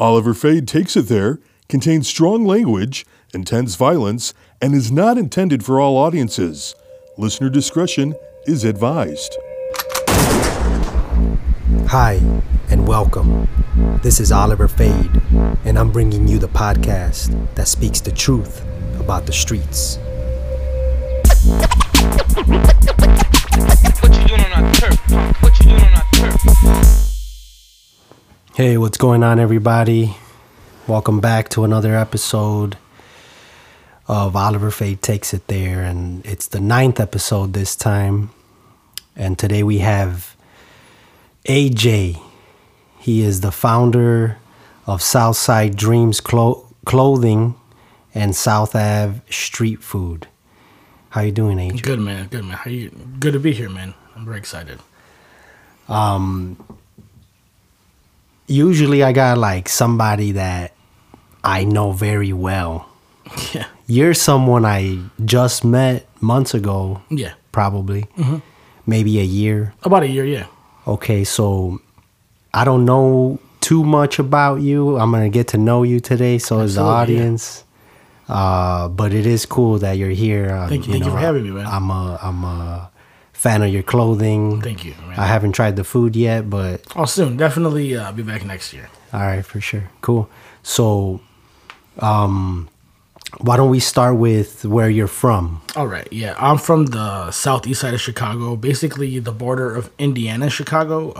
Oliver Fade Takes It There contains strong language, intense violence, and is not intended for all audiences. Listener discretion is advised. Hi, and welcome. This is Oliver Fade, and I'm bringing you the podcast that speaks the truth about the streets. What you doing on our turf? What you doing on our turf? Hey, what's going on, everybody? Welcome back to another episode of Oliver Fade Takes It There, and it's the 9th episode this time. And today we have AJ. He is the founder of Southside Dreams Clothing and South Ave Street Food. How you doing, AJ? Good man. How you? Good to be here, man. I'm very excited. Usually I got like somebody that I know very well. Yeah. You're someone I just met months ago. Yeah. Probably. Mm-hmm. Maybe a year. About a year, yeah. Okay, so I don't know too much about you. I'm gonna get to know you today. So is the audience. Yeah. But it is cool that you're here. Thank you for having me, man. I'm a fan of your clothing. Thank you, man. I haven't tried the food yet, but... Oh, soon. Definitely I'll be back next year. All right, for sure. Cool. So why don't we start with where you're from? All right, yeah. I'm from the southeast side of Chicago, basically the border of Indiana and Chicago.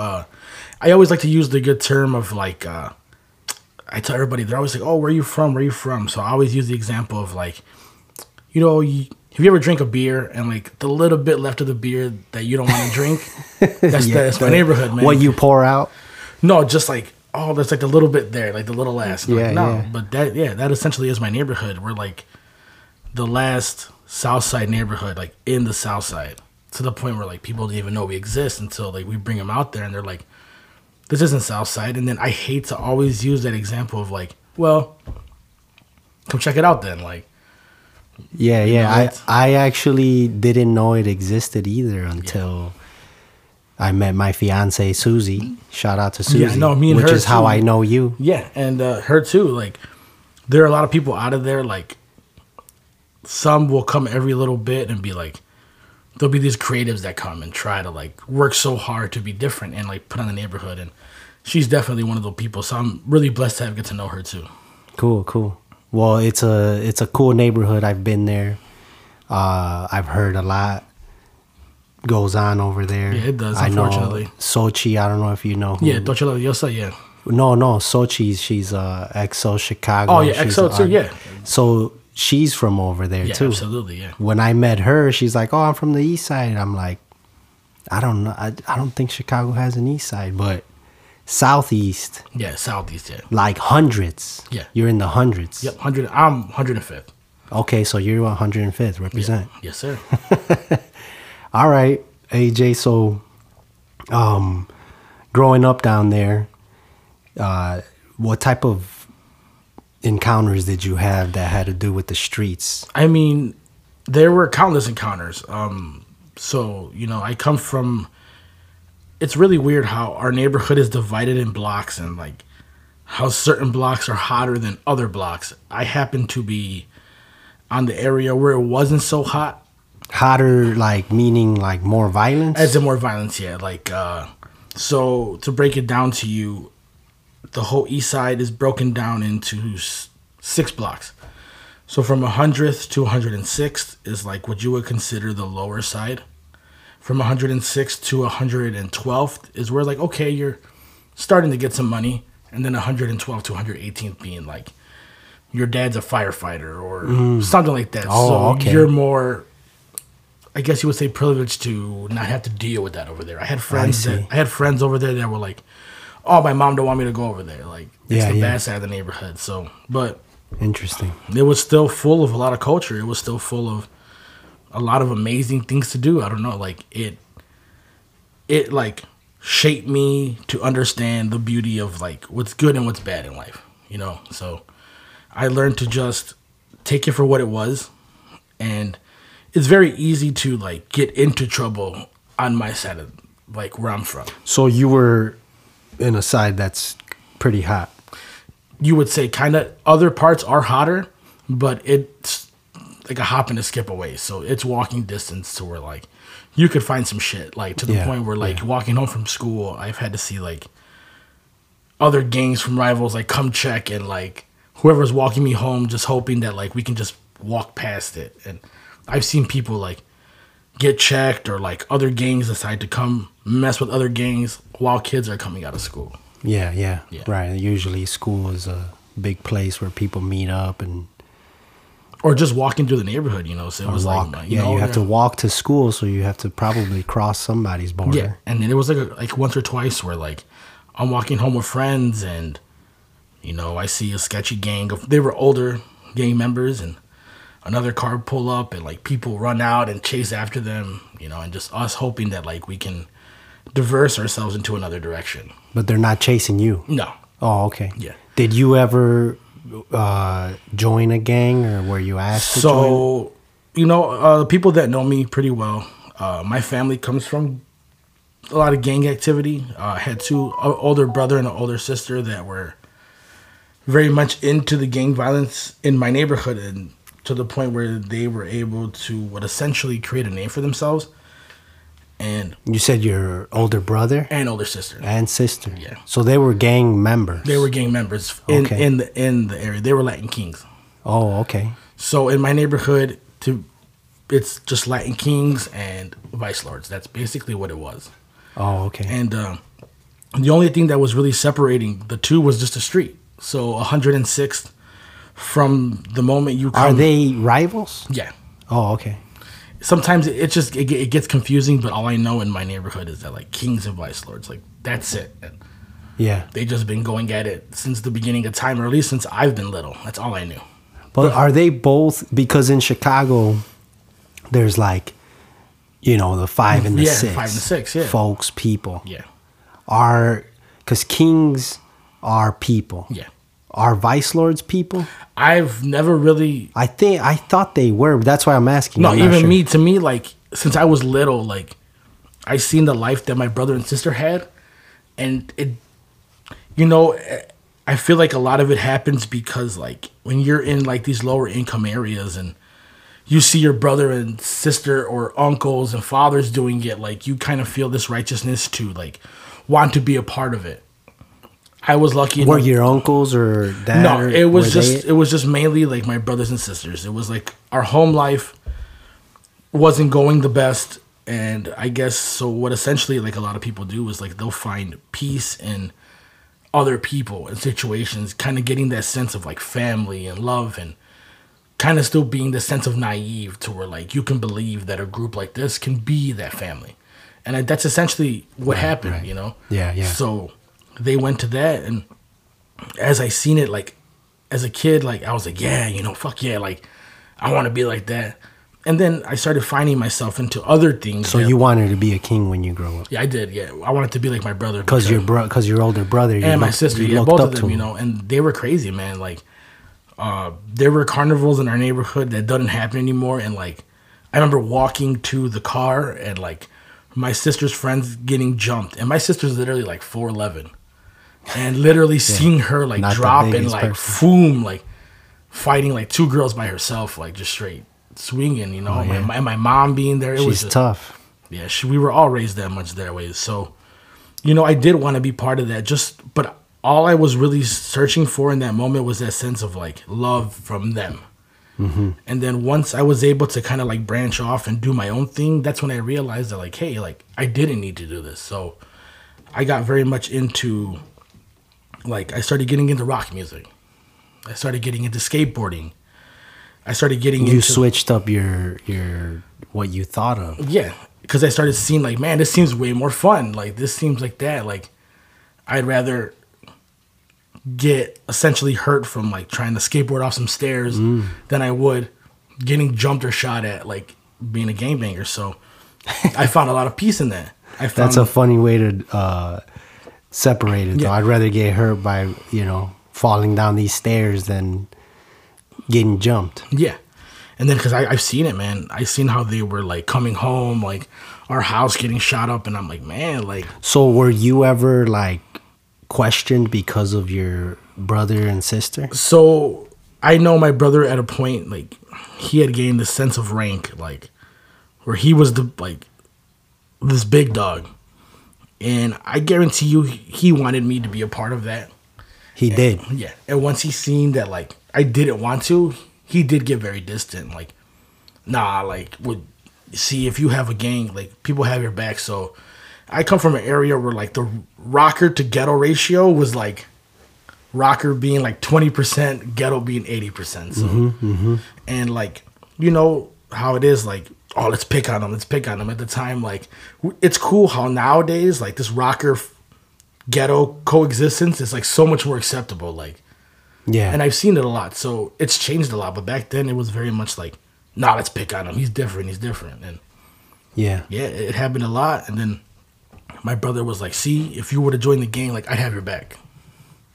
I always like to use the good term of like... I tell everybody, they're always like, oh, where are you from? Where are you from? So I always use the example of like, you know, if you ever drink a beer and like the little bit left of the beer that you don't want to drink, that's my neighborhood, man. What you pour out? No, just like, oh, there's like the little bit there, like the little last. Yeah, like, no, yeah. But that essentially is my neighborhood. We're like the last Southside neighborhood, like in the Southside, to the point where like people didn't even know we exist until like we bring them out there and they're like, this isn't Southside. And then I hate to always use that example of like, well, come check it out then. Like, yeah. I actually didn't know it existed either until I met my fiance, Susie. Shout out to Susie. Yeah, no, me and her, which is how I know you. Yeah, and her too. Like, there are a lot of people out of there. Like, some will come every little bit and be like, there'll be these creatives that come and try to like work so hard to be different and like put on the neighborhood. And she's definitely one of those people. So I'm really blessed to have get to know her too. Cool. Well, it's a cool neighborhood. I've been there. I've heard a lot goes on over there. Yeah, it does. Unfortunately, Sochi. I don't know if you know. Who, yeah, Dolce La Diosa. Yeah. No, Sochi. She's XO Chicago. Oh yeah, XO too. Yeah. So. She's from over there, too. Absolutely, yeah. When I met her, she's like, oh, I'm from the east side. I'm like, I don't know. I don't think Chicago has an east side, but southeast. Yeah, southeast, yeah. Like hundreds. Yeah. You're in the hundreds. Yep, 100. I'm 105th. Okay, so you're 105th. Represent. Yeah. Yes, sir. All right, AJ. So growing up down there, what type of encounters did you have that had to do with the streets? I mean, there were countless encounters. So, you know, I come from... It's really weird how our neighborhood is divided in blocks and, like, how certain blocks are hotter than other blocks. I happen to be on the area where it wasn't so hot. Hotter, like, meaning, like, more violence? As in more violence, yeah. Like, so to break it down to you, the whole east side is broken down into 6 blocks. So from 100th to 106th is like what you would consider the lower side. From 106th to 112th is where like, okay, you're starting to get some money. And then 112th to 118th being like your dad's a firefighter or something like that. Oh, so okay. You're more, I guess you would say, privileged to not have to deal with that over there. I had friends over there that were like, oh, my mom don't want me to go over there. Like, it's the bad side of the neighborhood. So, but interesting. It was still full of a lot of culture. It was still full of a lot of amazing things to do. I don't know. Like, it like shaped me to understand the beauty of like what's good and what's bad in life. You know. So, I learned to just take it for what it was, and it's very easy to like get into trouble on my side of like where I'm from. So you were in a side that's pretty hot. you would say kind of other parts are hotter, but it's like a hop and a skip away. So it's walking distance to where like you could find some shit, like to the point where like walking home from school, I've had to see like other gangs from rivals like come check, and like whoever's walking me home just hoping that like we can just walk past it. And I've seen people like get checked, or like other gangs decide to come mess with other gangs while kids are coming out of school. Yeah. Right. Usually school is a big place where people meet up, and or just walking through the neighborhood, you know. So it was walk. Like, you know, you have to walk to school, so you have to probably cross somebody's border. Yeah, and then it was like once or twice where like I'm walking home with friends, and you know I see a sketchy gang of, they were older gang members, and another car pull up, and like people run out and chase after them, you know, and just us hoping that like we can diverse ourselves into another direction. But they're not chasing you? No. Oh, okay. Yeah. Did you ever join a gang, or were you asked to join? So, you know, people that know me pretty well, my family comes from a lot of gang activity. I had two older brother and an older sister that were very much into the gang violence in my neighborhood, and to the point where they were able to what essentially create a name for themselves. And you said your older brother and older sister and sister. Yeah. So they were gang members. They were gang members in the area. They were Latin Kings. Oh, okay. So in my neighborhood, it's just Latin Kings and Vice Lords. That's basically what it was. Oh, okay. And the only thing that was really separating the two was just the street. So 106th. From the moment you come, are they rivals? Yeah. Oh, okay. Sometimes it gets confusing, but all I know in my neighborhood is that like Kings and Vice Lords, like that's it. And yeah, they just been going at it since the beginning of time, or at least since I've been little. That's all I knew. But are they both? Because in Chicago, there's like, you know, the five and the six, 5 and 6, yeah, folks, people, yeah, are because Kings are people, yeah. Are Vice Lords people? I've never really... I thought they were, but that's why I'm asking. No, I'm even sure. To me, like, since I was little, like, I seen the life that my brother and sister had. And it, you know, I feel like a lot of it happens because, like, when you're in, like, these lower income areas and you see your brother and sister or uncles and fathers doing it, like, you kind of feel this righteousness to, like, want to be a part of it. I was lucky. Were your uncles or dad? No, it was just mainly like my brothers and sisters. It was like our home life wasn't going the best, and I guess so. What essentially like a lot of people do is like they'll find peace in other people and situations, kind of getting that sense of like family and love, and kind of still being the sense of naive to where like you can believe that a group like this can be that family, and that's essentially what happened. Right. You know? Yeah, yeah. So. They went to that, and as I seen it, like, as a kid, like, I was like, yeah, you know, fuck yeah, like, I want to be like that. And then I started finding myself into other things. So you wanted to be a king when you grow up? Yeah, I did, yeah. I wanted to be like my brother. Because your older brother. You and my sister, yeah, both of them, you know, and they were crazy, man. Like, there were carnivals in our neighborhood that doesn't happen anymore, and, like, I remember walking to the car and, like, my sister's friends getting jumped. And my sister's literally, like, 4'11". And literally seeing her like drop and like boom, like fighting like two girls by herself, like just straight swinging, you know. Oh, yeah. my mom being there, it was just tough. Yeah, we were all raised that much that way. So, you know, I did want to be part of that. But all I was really searching for in that moment was that sense of like love from them. Mm-hmm. And then once I was able to kind of like branch off and do my own thing, that's when I realized that like, hey, like I didn't need to do this. So I got very much into. Like, I started getting into rock music. I started getting into skateboarding. I started getting into... You switched up your what you thought of. Yeah, because I started seeing, like, man, this seems way more fun. Like, this seems like that. Like, I'd rather get essentially hurt from, like, trying to skateboard off some stairs than I would getting jumped or shot at, like, being a gangbanger. So I found a lot of peace in that. That's a funny way to... separated, yeah. Though I'd rather get hurt by, you know, falling down these stairs than getting jumped. Yeah. And then because I've seen it, man. I've seen how they were like coming home, like our house getting shot up, and I'm like, man, like. So were you ever like questioned because of your brother and sister? So I know my brother at a point, like, he had gained this sense of rank, like, where he was the, like, this big dog. And I guarantee you he wanted me to be a part of that. He did. Yeah. And once he seen that, like, I didn't want to, he did get very distant. Like, nah, like, would see if you have a gang, like, people have your back. So I come from an area where, like, the rocker to ghetto ratio was, like, rocker being, like, 20%, ghetto being 80%. So, and, like, you know how it is, like, oh, let's pick on them. Let's pick on them. At the time, like, it's cool how nowadays, like, this rocker ghetto coexistence is, like, so much more acceptable. Like, yeah. And I've seen it a lot. So it's changed a lot. But back then, it was very much like, nah, let's pick on him. He's different. He's different. And yeah. Yeah, it happened a lot. And then my brother was like, see, if you were to join the gang, like, I'd have your back.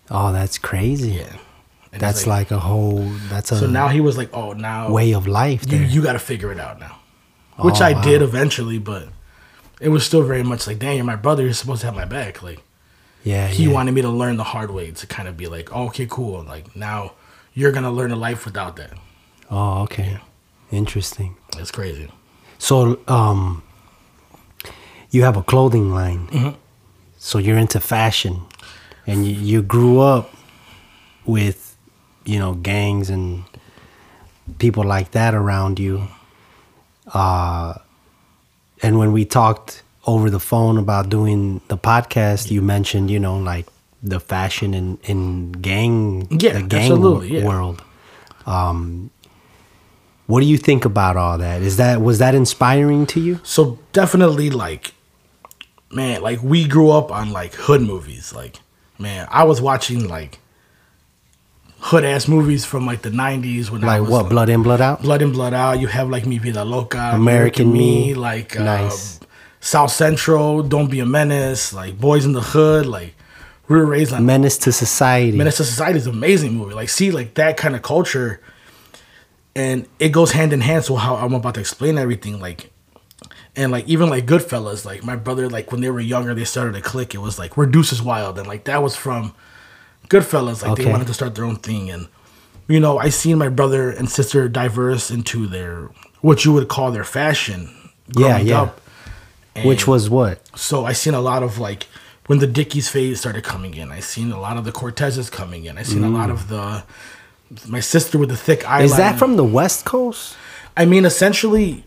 Oh, that's crazy. Yeah. And that's like a whole, that's a. So now he was like, oh, now. Way of life. You got to figure it out now. Which I did eventually, but it was still very much like, dang, you're my brother. You're supposed to have my back. Like, yeah, he wanted me to learn the hard way to kind of be like, oh, okay, cool. Like, now you're going to learn a life without that. Oh, okay. Yeah. Interesting. That's crazy. So you have a clothing line. Mm-hmm. So you're into fashion. And you grew up with, you know, gangs and people like that around you. And when we talked over the phone about doing the podcast, you mentioned, you know, like the fashion and gang, the gang world. What do you think about all that? Was that inspiring to you? So definitely, like, man, like, we grew up on, like, hood movies. Like, man, I was watching, like, hood-ass movies from, like, the 90s. When like I was, what, like, Blood In, Blood Out? Blood In, Blood Out. You have, like, Mi Vida Loca. American Me. Like, nice. South Central, Don't Be a Menace, like, Boys in the Hood. Like, we were raised on... Menace to Society. Menace to Society is an amazing movie. Like, see, like, that kind of culture. And it goes hand in hand, so how I'm about to explain everything, like... And, like, even, like, Goodfellas. Like, my brother, like, when they were younger, they started to click. It was, like, we're deuces wild. And, like, that was from... Goodfellas, like, they wanted to start their own thing. And, you know, I seen my brother and sister diverse into their, what you would call their fashion growing up. And which was what? So I seen a lot of, like, when the Dickies phase started coming in, I seen a lot of the Cortezes coming in. I seen a lot of the, my sister with the thick eyeliner. Is that from the West Coast? I mean, essentially,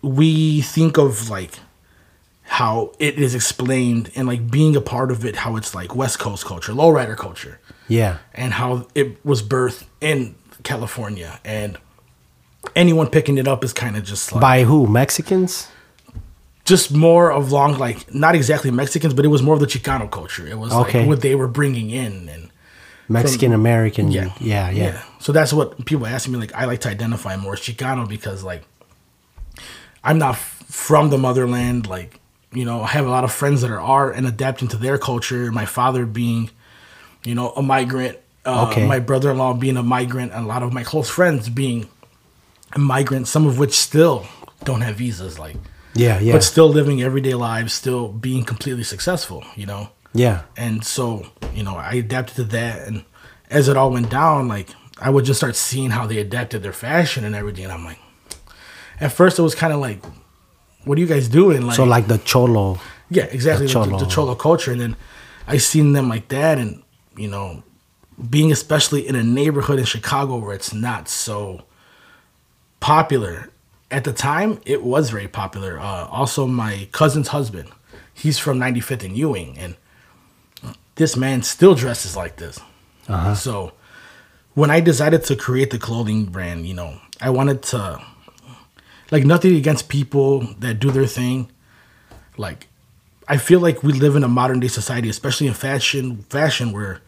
we think of, like, how it is explained and, like, being a part of it, how it's, like, West Coast culture, lowrider culture. Yeah. And how it was birthed in California. And anyone picking it up is kind of just like... By who? Mexicans? Just more of long, like, not exactly Mexicans, but it was more of the Chicano culture. It was, like, what they were bringing in. And Mexican-American. Yeah. So that's what people ask me, like, I like to identify more as Chicano because, like, I'm not from the motherland, like... You know, I have a lot of friends that are and adapting to their culture. My father being, you know, a migrant. My brother-in-law being a migrant. And a lot of my close friends being migrants, some of which still don't have visas. Like, but still living everyday lives, still being completely successful, you know. Yeah. And so, you know, I adapted to that. And as it all went down, like, I would just start seeing how they adapted their fashion and everything. And I'm like, at first it was kind of like, what are you guys doing? Like, so, like, the Cholo. Yeah, exactly. The Cholo culture. And then I seen them like that. And, you know, being especially in a neighborhood in Chicago where it's not so popular. At the time, it was very popular. Also, my cousin's husband, he's from 95th and Ewing. And this man still dresses like this. Uh-huh. So when I decided to create the clothing brand, you know, I wanted to... Like, nothing against people that do their thing. Like, I feel like we live in a modern-day society, especially in fashion where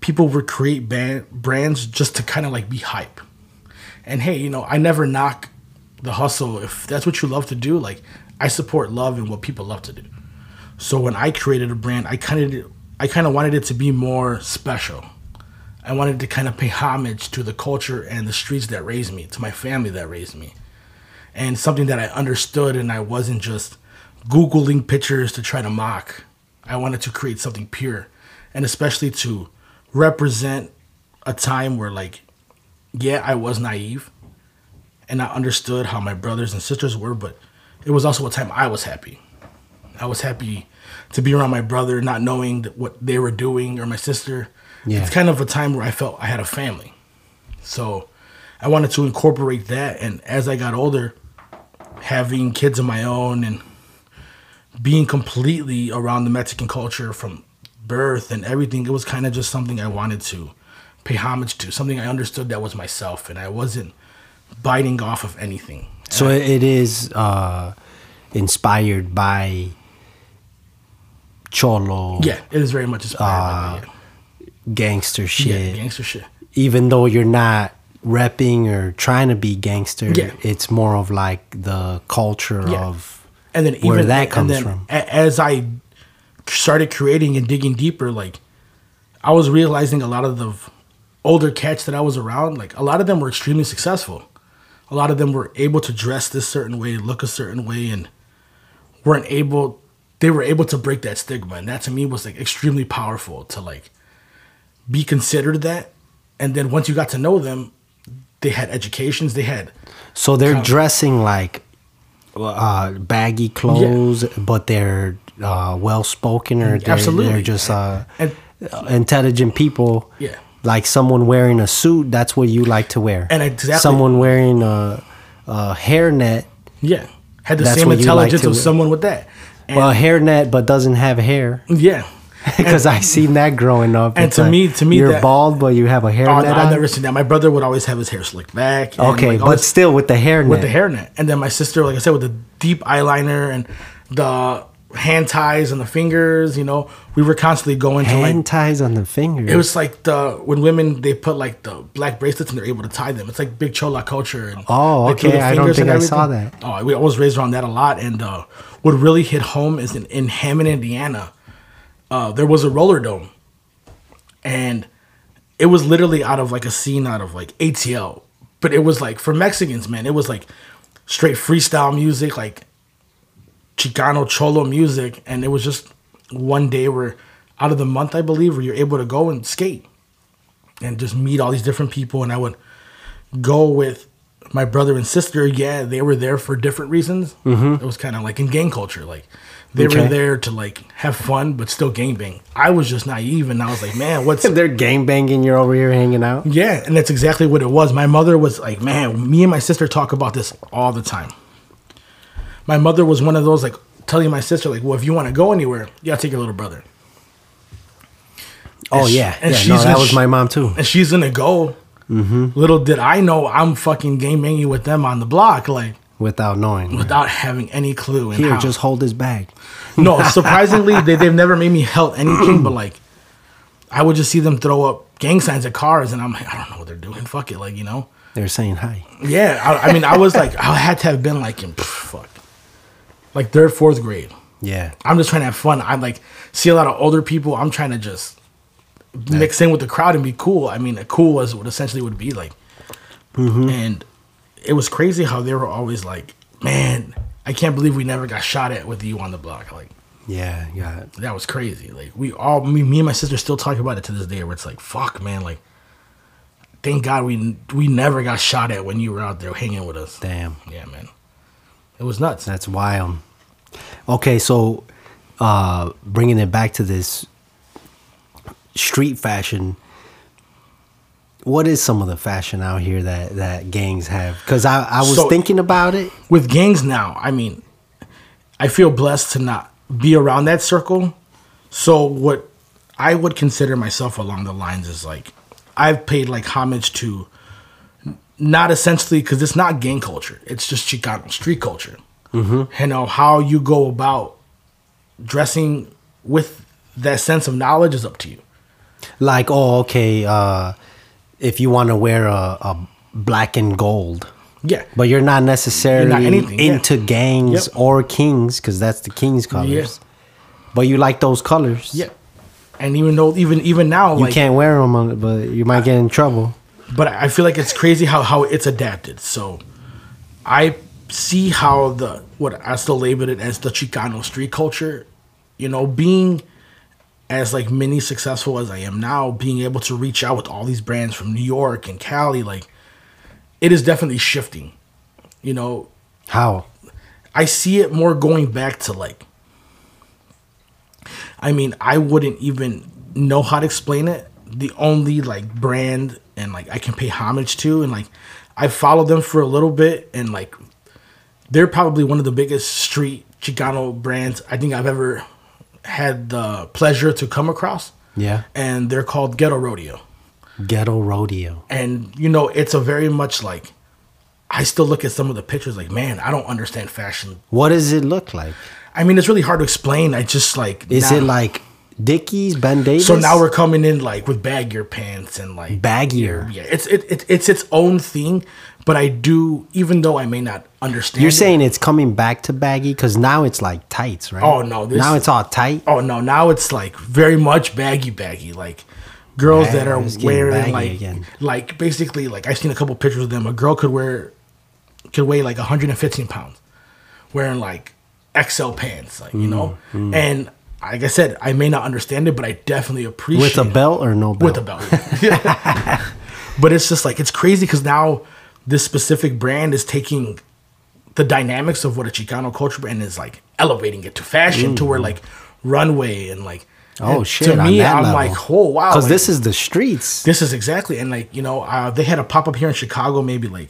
people would create brands just to kind of, like, be hype. And, hey, you know, I never knock the hustle. If that's what you love to do, like, I support love and what people love to do. So when I created a brand, I kind of wanted it to be more special. I wanted to kind of pay homage to the culture and the streets that raised me, to my family that raised me. And something that I understood and I wasn't just Googling pictures to try to mock. I wanted to create something pure. And especially to represent a time where, like, yeah, I was naive and I understood how my brothers and sisters were, but it was also a time I was happy. I was happy to be around my brother, not knowing what they were doing, or my sister. Yeah. It's kind of a time where I felt I had a family. So I wanted to incorporate that. And as I got older, having kids of my own and being completely around the Mexican culture from birth and everything, it was kind of just something I wanted to pay homage to, something I understood that was myself, and I wasn't biting off of anything. So it is inspired by Cholo. Yeah, it is very much inspired by gangster shit. Yeah, gangster shit. Even though you're not repping or trying to be gangster, yeah, it's more of like the culture, yeah, of, and then even where that comes from. As I started creating and digging deeper, like, I was realizing a lot of the older cats that I was around, like, a lot of them were extremely successful. A lot of them were able to dress this certain way, look a certain way, and they were able to break that stigma. And that, to me, was, like, extremely powerful to, like, be considered that. And then once you got to know them, they had educations, they had... So they're dressing, like, baggy clothes, yeah, but they're well-spoken, or they're just intelligent people. Yeah. Like someone wearing a suit, that's what you like to wear. And exactly. Someone wearing a hairnet. Yeah. Had the same intelligence of someone with that. And, well, a hairnet, but doesn't have hair. Yeah. Because I seen that growing up. And to me, you're bald, but you have a hairnet. I've never seen that. My brother would always have his hair slicked back. And but still with the hairnet. With the hairnet. And then my sister, like I said, with the deep eyeliner and the hand ties on the fingers, you know, we were constantly going to, like, hand ties on the fingers. It was like when women, they put, like, the black bracelets and they're able to tie them. It's like big Chola culture. And I don't think I saw that. Oh, I was raised around that a lot. And what really hit home is in Hammond, Indiana, there was a roller dome, and it was literally out of, like, a scene out of, like, ATL, but it was, like, for Mexicans, man, it was, like, straight freestyle music, like Chicano Cholo music. And it was just one day where, out of the month, I believe, where you're able to go and skate and just meet all these different people. And I would go with my brother and sister. Yeah, they were there for different reasons. Mm-hmm. It was kind of like in gang culture, like they were there to, like, have fun, but still gangbang. I was just naive, and I was like, man, what's... They're gangbanging, you're over here hanging out? Yeah, and that's exactly what it was. My mother was like, man, me and my sister talk about this all the time. My mother was one of those, like, telling my sister, like, well, if you want to go anywhere, you got to take your little brother. And that was my mom, too. And she's going to go. Mm-hmm. Little did I know, I'm fucking gangbanging with them on the block, like... Without knowing. Without having any clue. And here, just hold his bag. No, surprisingly, they've never made me held anything, but, like, I would just see them throw up gang signs at cars, and I'm like, I don't know what they're doing. Fuck it, like, you know? They're saying hi. Yeah, I mean, I was, like, I had to have been, like, in, fuck, like, third, fourth grade. Yeah. I'm just trying to have fun. I, like, see a lot of older people. I'm trying to just mix in with the crowd and be cool. I mean, cool is what essentially would be, like. Mm-hmm. And it was crazy how they were always like, man, I can't believe we never got shot at with you on the block. Like, yeah. That was crazy. Like, me and my sister still talk about it to this day, where it's like, fuck, man, like, thank God we never got shot at when you were out there hanging with us. Damn. Yeah, man. It was nuts. That's wild. Okay, so bringing it back to this street fashion, what is some of the fashion out here that gangs have? Because I was thinking about it. With gangs now, I mean, I feel blessed to not be around that circle. So what I would consider myself along the lines is, like, I've paid, like, homage to... Not essentially, because it's not gang culture. It's just Chicano street culture. Mm-hmm. You know, how you go about dressing with that sense of knowledge is up to you. Like, if you want to wear a black and gold. Yeah. But you're not necessarily into gangs or Kings, because that's the Kings colors. Yeah. But you like those colors. Yeah. And even though, even now... You can't wear them, but you might get in trouble. But I feel like it's crazy how it's adapted. So I see how what I still labeled it as the Chicano street culture, you know, being as like many successful as I am now, being able to reach out with all these brands from New York and Cali, like it is definitely shifting, you know. How? I see it more going back to like, I mean, I wouldn't even know how to explain it. The only like brand and like I can pay homage to, and like I followed them for a little bit, and like they're probably one of the biggest street Chicano brands I think I've ever had the pleasure to come across. Yeah. And they're called Ghetto Rodeo. Ghetto Rodeo. And you know, it's a very much like, I still look at some of the pictures like, man, I don't understand fashion. What does it look like? I mean, it's really hard to explain. I just like, is it like Dickies, Ben Davis? So now we're coming in like with baggier pants and like baggier. Yeah, it's its own thing, but I do, even though I may not understand. You're saying it's coming back to baggy because now it's like tights, right? Oh no, now it's all tight. Oh no, now it's like very much baggy, like girls that are wearing like again. Like basically like I've seen a couple pictures of them. A girl could weigh like 115 pounds, wearing like XL pants, like you know, and. Like I said, I may not understand it, but I definitely appreciate it. With a belt or no belt? With a belt. Yeah. But it's just like, it's crazy because now this specific brand is taking the dynamics of what a Chicano culture brand is, like elevating it to fashion to where like runway and like, oh shit. To me, I'm level. Like, oh wow. Because like, this is the streets. This is exactly. And like, you know, they had a pop-up here in Chicago maybe like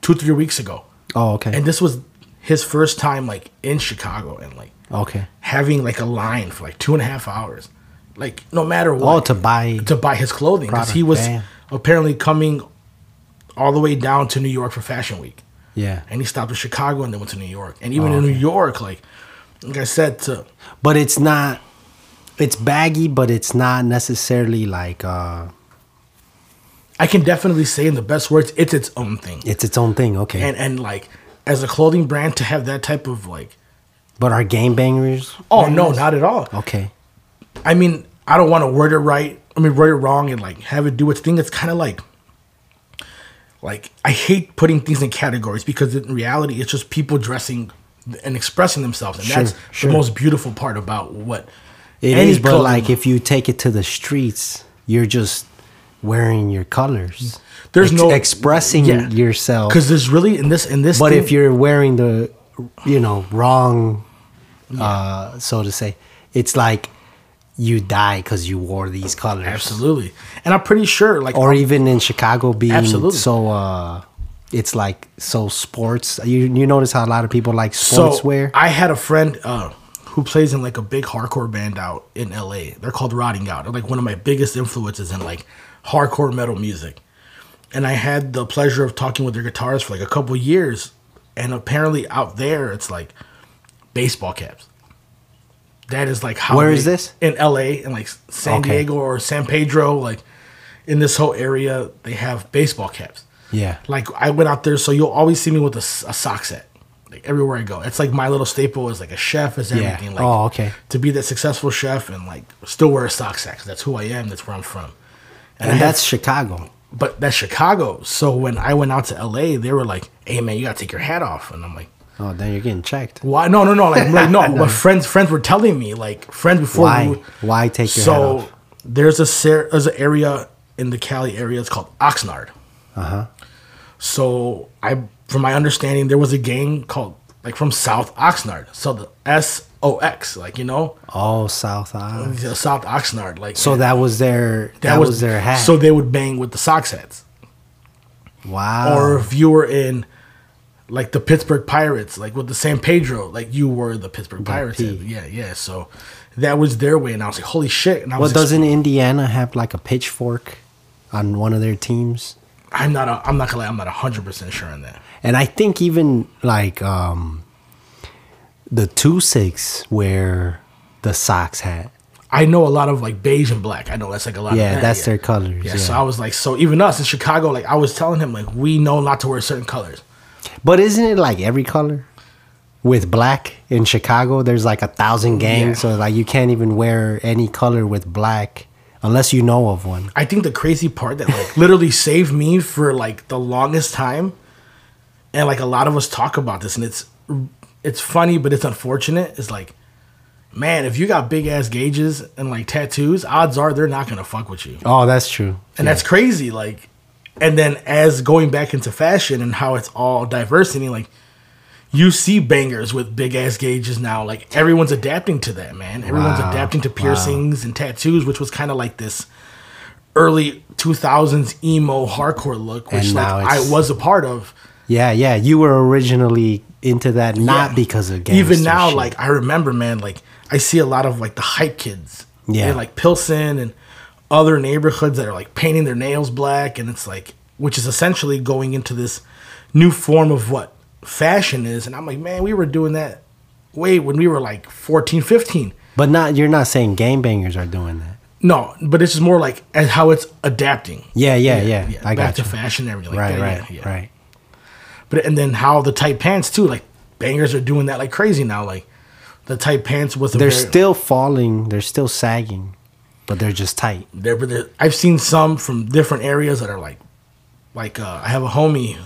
2-3 weeks ago. Oh, okay. And this was his first time like in Chicago and like, okay, having like a line for like 2.5 hours, like no matter what. Oh, to buy his clothing because he was apparently coming all the way down to New York for Fashion Week. Yeah, and he stopped in Chicago and then went to New York, and even in New York, like I said, but it's not, it's baggy, but it's not necessarily like. I can definitely say in the best words, it's its own thing. It's its own thing. Okay, and like as a clothing brand to have that type of like. But are gangbangers? Oh, no, not at all. Okay. I mean, I don't want to word it right. I mean, word it wrong and, like, have it do its thing. It's kind of like, I hate putting things in categories because in reality, it's just people dressing and expressing themselves. And that's the most beautiful part about what it is. But, like, if you take it to the streets, you're just wearing your colors. There's no... Expressing yourself. Because there's really, in this But thing, if you're wearing the... you know, wrong, so to say. It's like you die because you wore these colors. Absolutely. And I'm pretty sure, like, or even in Chicago being so, it's like so sports. You notice how a lot of people like sportswear. So I had a friend who plays in like a big hardcore band out in LA. They're called Rotting Out. They're like one of my biggest influences in like hardcore metal music. And I had the pleasure of talking with their guitarist for like a couple years. And apparently out there, it's like baseball caps. That is like how. Where is this? In LA, in like San Diego or San Pedro, like in this whole area, they have baseball caps. Yeah. Like I went out there, so you'll always see me with a sock set. Like everywhere I go. It's like my little staple is like a chef is everything. Yeah. Like, oh, okay. To be that successful chef and like still wear a sock set. That's who I am. That's where I'm from. And that's Chicago. But that's Chicago. So when I went out to L.A., they were like, hey, man, you got to take your hat off. And I'm like... Oh, then you're getting checked. Why? No. Like no, no. But friends were telling me, like, friends before... Why take your hat off? So there's an area in the Cali area. It's called Oxnard. Uh-huh. So from my understanding, there was a gang called, like, from South Oxnard. So the SOX, like, you know. Oh, South Ox. South Oxnard, like. So that was their that was their hat. So they would bang with the Sox hats. Wow. Or if you were in like the Pittsburgh Pirates, like with the San Pedro, like you were the Pittsburgh Pirates. Yeah. So that was their way, and I was like, holy shit. And I was doesn't Indiana have like a pitchfork on one of their teams? I'm not 100% sure on that. And I think even like the 2-6 wear the Sox hat. I know a lot of like beige and black. I know that's like a lot. Yeah, that's their colors. Yeah, so I was like, so even us in Chicago, like I was telling him, like we know not to wear certain colors. But isn't it like every color? With black in Chicago, there's like 1,000 gangs, so like you can't even wear any color with black unless you know of one. I think the crazy part that like literally saved me for like the longest time, and like a lot of us talk about this, and it's funny, but it's unfortunate. It's like man, if you got big ass gauges and like tattoos, odds are they're not gonna fuck with you. Oh, that's true. And that's crazy. Like, and then as going back into fashion and how it's all diversity, like you see bangers with big ass gauges now. Like everyone's adapting to that, man. Everyone's adapting to piercings and tattoos, which was kind of like this early 2000s emo hardcore look, which like I was a part of. Yeah, yeah. You were originally into that, not because of gangster shit. Even now, like I remember, man, like I see a lot of like the hype kids. Yeah. They're, like Pilsen and other neighborhoods that are like painting their nails black, and it's like, which is essentially going into this new form of what fashion is. And I'm like, man, we were doing that way when we were like 14, 15. But not, you're not saying gangbangers are doing that. No, but it's just more like how it's adapting. Yeah, yeah, yeah. I got back to fashion and everything. Like right. But and then how the tight pants too. Like bangers are doing that like crazy now. Like the tight pants with they're still falling. They're still sagging, but they're just tight. They're, I've seen some from different areas that are like I have a homie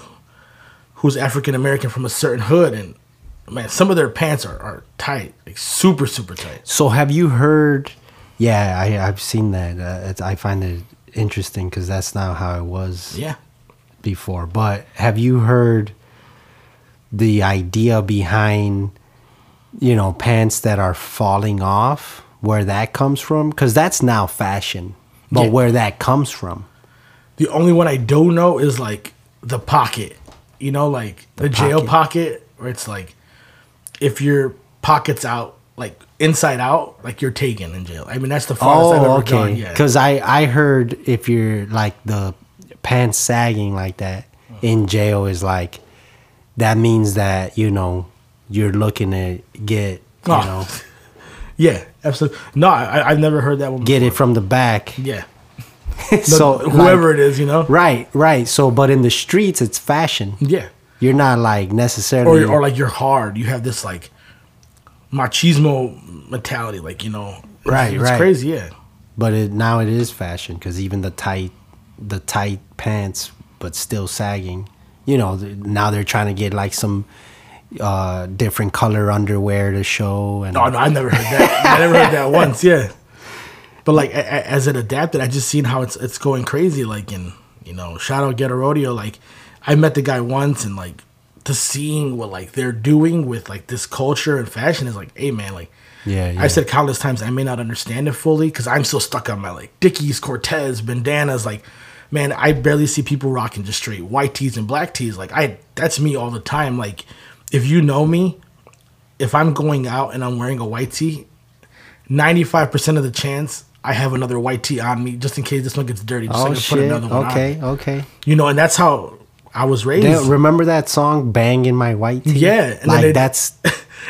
who's African American from a certain hood, and man, some of their pants are tight, like super, super tight. So have you heard? Yeah, I've seen that. I find it interesting because that's not how it was. Yeah. Before, but have you heard the idea behind, you know, pants that are falling off? Where that comes from? Because that's now fashion, but where that comes from? The only one I don't know is like the pocket. You know, like the jail pocket, where it's like if your pocket's out, like inside out, like you're taken in jail. I mean, that's the farthest I've ever gone. Yeah. Because I heard if you're like the pants sagging like that in jail is like, that means that, you know, you're looking to get, you know. Yeah, absolutely. No, I've never heard that one before. Get it from the back. Yeah. So whoever like, it is, you know. Right, right. So, but in the streets, it's fashion. Yeah, you're not like necessarily, or like you're hard. You have this like machismo mentality, like, you know. Right, it's crazy, yeah. But now it is fashion because even the tight pants, but still sagging. You know, now they're trying to get like some different color underwear to show. And no, I never heard that. I never heard that once. Yeah. But like as it adapted, I just seen how it's going crazy. Like, and you know, shout out Ghetto Rodeo. Like, I met the guy once, and like to seeing what like they're doing with like this culture and fashion is like, hey man, like I've said countless times, I may not understand it fully because I'm still stuck on my like Dickies, Cortez, bandanas. Like, man, I barely see people rocking just straight white tees and black tees. Like that's me all the time. Like, if you know me, if I'm going out and I'm wearing a white tee, 95% of the chance I have another white tee on me just in case this one gets dirty. Just so I can put another one on. Okay. You know, and that's how I was raised. Remember that song, Bang in My White Tee? Yeah. Like that's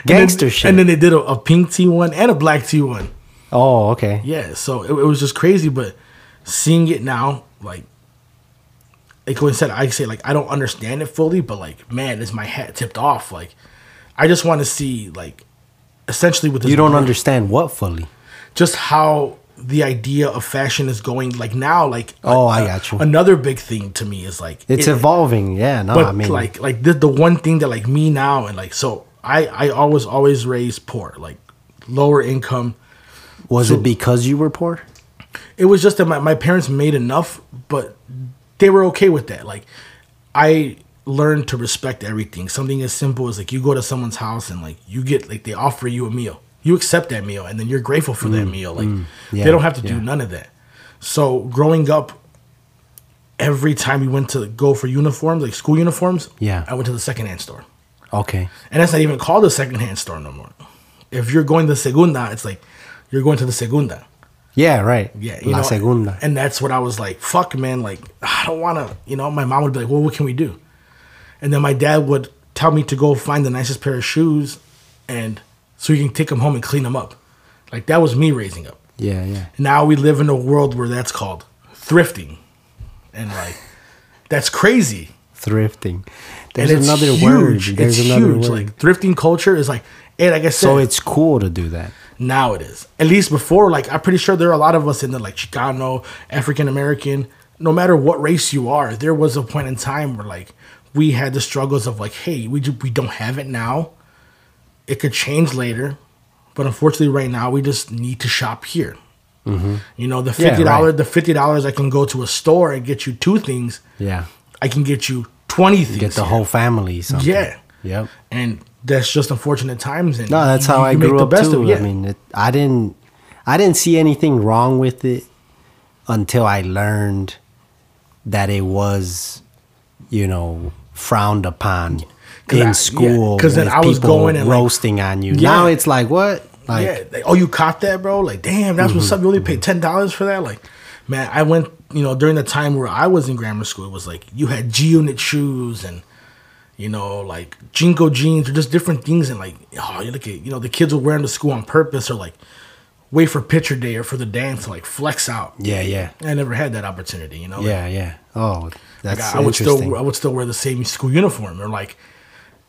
gangster shit. And then they did a pink tee one and a black tee one. Oh, okay. Yeah, so it was just crazy, but seeing it now, like Glenn said, I say like I don't understand it fully, but like, man, is my hat tipped off? Like, I just want to see like essentially with this. You don't understand what fully? Just how the idea of fashion is going, like now, like I got you. Another big thing to me is like it's evolving. Yeah, no, but I mean like the one thing that like me now, and like so I always raised poor, like lower income. Was it because you were poor? It was just that my parents made enough, but they were okay with that. Like I learned to respect everything. Something as simple as like you go to someone's house and like you get like they offer you a meal. You accept that meal, and then you're grateful for that meal. Like they don't have to do none of that. So growing up, every time we went to go for uniforms, like school uniforms, I went to the secondhand store. Okay. And that's not even called a secondhand store no more. If you're going to Segunda, it's like you're going to the Segunda. Yeah, right. Yeah, you know, Segunda. And that's what I was like, fuck, man. Like, I don't want to, you know, my mom would be like, well, what can we do? And then my dad would tell me to go find the nicest pair of shoes and so you can take them home and clean them up. Like, that was me raising up. Yeah, yeah. Now we live in a world where that's called thrifting. And, like, that's crazy. Thrifting. There's another word. There's another word. Like, thrifting culture is like, and like I said. So it's cool to do that. Now it is. At least before, like, I'm pretty sure there are a lot of us in the, like, Chicano, African-American, no matter what race you are, there was a point in time where, like, we had the struggles of, like, hey, we don't have it now. It could change later, But unfortunately, right now, we just need to shop here. Mm-hmm. You know, the $50, the $50 I can go to a store and get you two things. Yeah. I can get you 20 things. Get the whole family something. Yeah. Yep. And that's just unfortunate times. And no, that's how I grew up too. I mean, I didn't see anything wrong with it until I learned that it was, you know, frowned upon in school. Because then I was going and roasting on you. Now it's like, what? Like, like, oh, you caught that, bro? Like, damn, that's what's up. You only paid $10 for that? Like, man, I went, you know, during the time where I was in grammar school, it was like you had G-Unit shoes and, you know, like Jinko jeans or just different things. And like, oh, you look at, you know, the kids were wearing to school on purpose or like wait for picture day or for the dance to like flex out. Yeah, yeah. I never had that opportunity, you know? Yeah, like, yeah. Oh, that's like, I would still wear the same school uniform or like,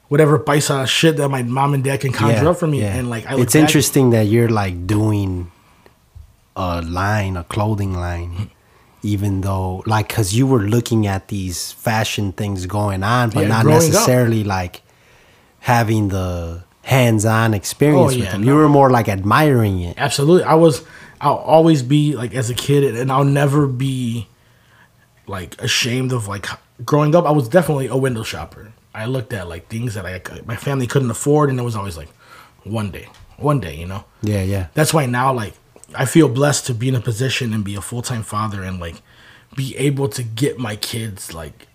whatever paisa shit that my mom and dad can conjure up for me, and like I look interesting that you're like doing a line, a clothing line, even though like because you were looking at these fashion things going on, but not necessarily like having the hands-on experience with them. You were more like admiring it. Absolutely, I'll always be like as a kid, and I'll never be like ashamed of like growing up. I was definitely a window shopper. I looked at like things that my family couldn't afford, and it was always like, one day, you know. Yeah, yeah. That's why now, like, I feel blessed to be in a position and be a full-time father and like be able to get my kids like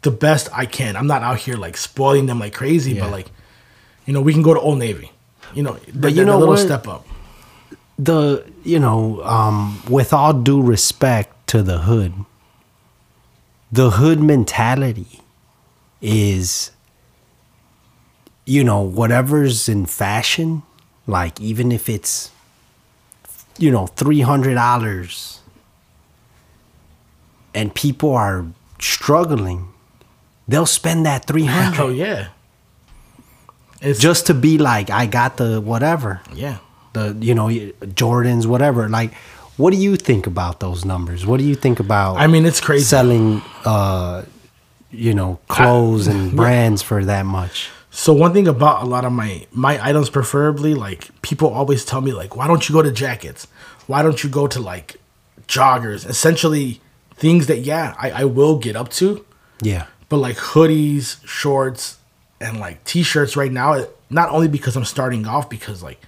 the best I can. I'm not out here like spoiling them like crazy, but like, you know, we can go to Old Navy, you know. But you know, a little step up. The with all due respect to the hood mentality is, you know, whatever's in fashion, like even if it's, you know, $300 and people are struggling, they'll spend that $300. Oh yeah. It's just to be like, I got the whatever. Yeah. The, you know, Jordans, whatever. Like, what do you think about those numbers? What do you think about, I mean, it's crazy selling you know, clothes and brands for that much? So one thing about a lot of my items, preferably, like people always tell me like, why don't you go to jackets? Why don't you go to like joggers? Essentially things that, I will get up to. Yeah. But like hoodies, shorts, and like t-shirts right now, not only because I'm starting off, because like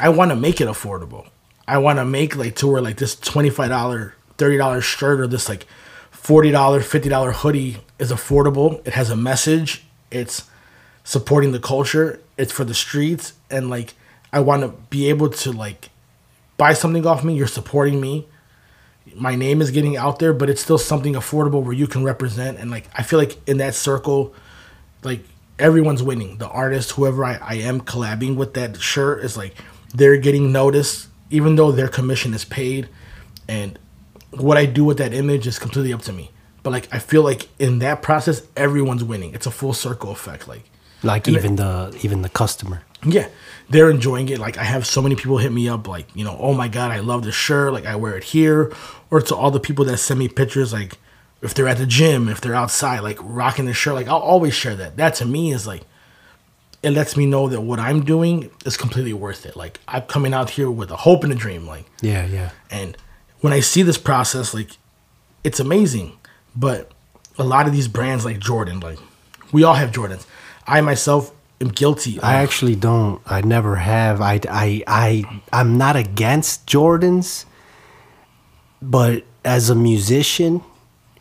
I want to make it affordable. I want to make like to wear like this $25, $30 shirt or this like $40, $50 hoodie is affordable. It has a message. It's supporting the culture. It's for the streets. And like, I want to be able to like buy something off me. You're supporting me. My name is getting out there, but it's still something affordable where you can represent. And like, I feel like in that circle, like everyone's winning. The artist, whoever I am collabing with that shirt, is like, they're getting noticed, even though their commission is paid. And what I do with that image is completely up to me. But like, I feel like in that process, everyone's winning. It's a full circle effect. Like even the customer. Yeah. They're enjoying it. Like, I have so many people hit me up like, you know, oh my God, I love this shirt. Like, I wear it here. Or to all the people that send me pictures, like if they're at the gym, if they're outside, like rocking the shirt, like I'll always share that. That to me is like, it lets me know that what I'm doing is completely worth it. Like, I'm coming out here with a hope and a dream. Like, yeah, yeah. And when I see this process, like, it's amazing. But a lot of these brands like Jordan, like, we all have Jordans. I myself am guilty. I actually don't. I never have. I'm not against Jordans, but as a musician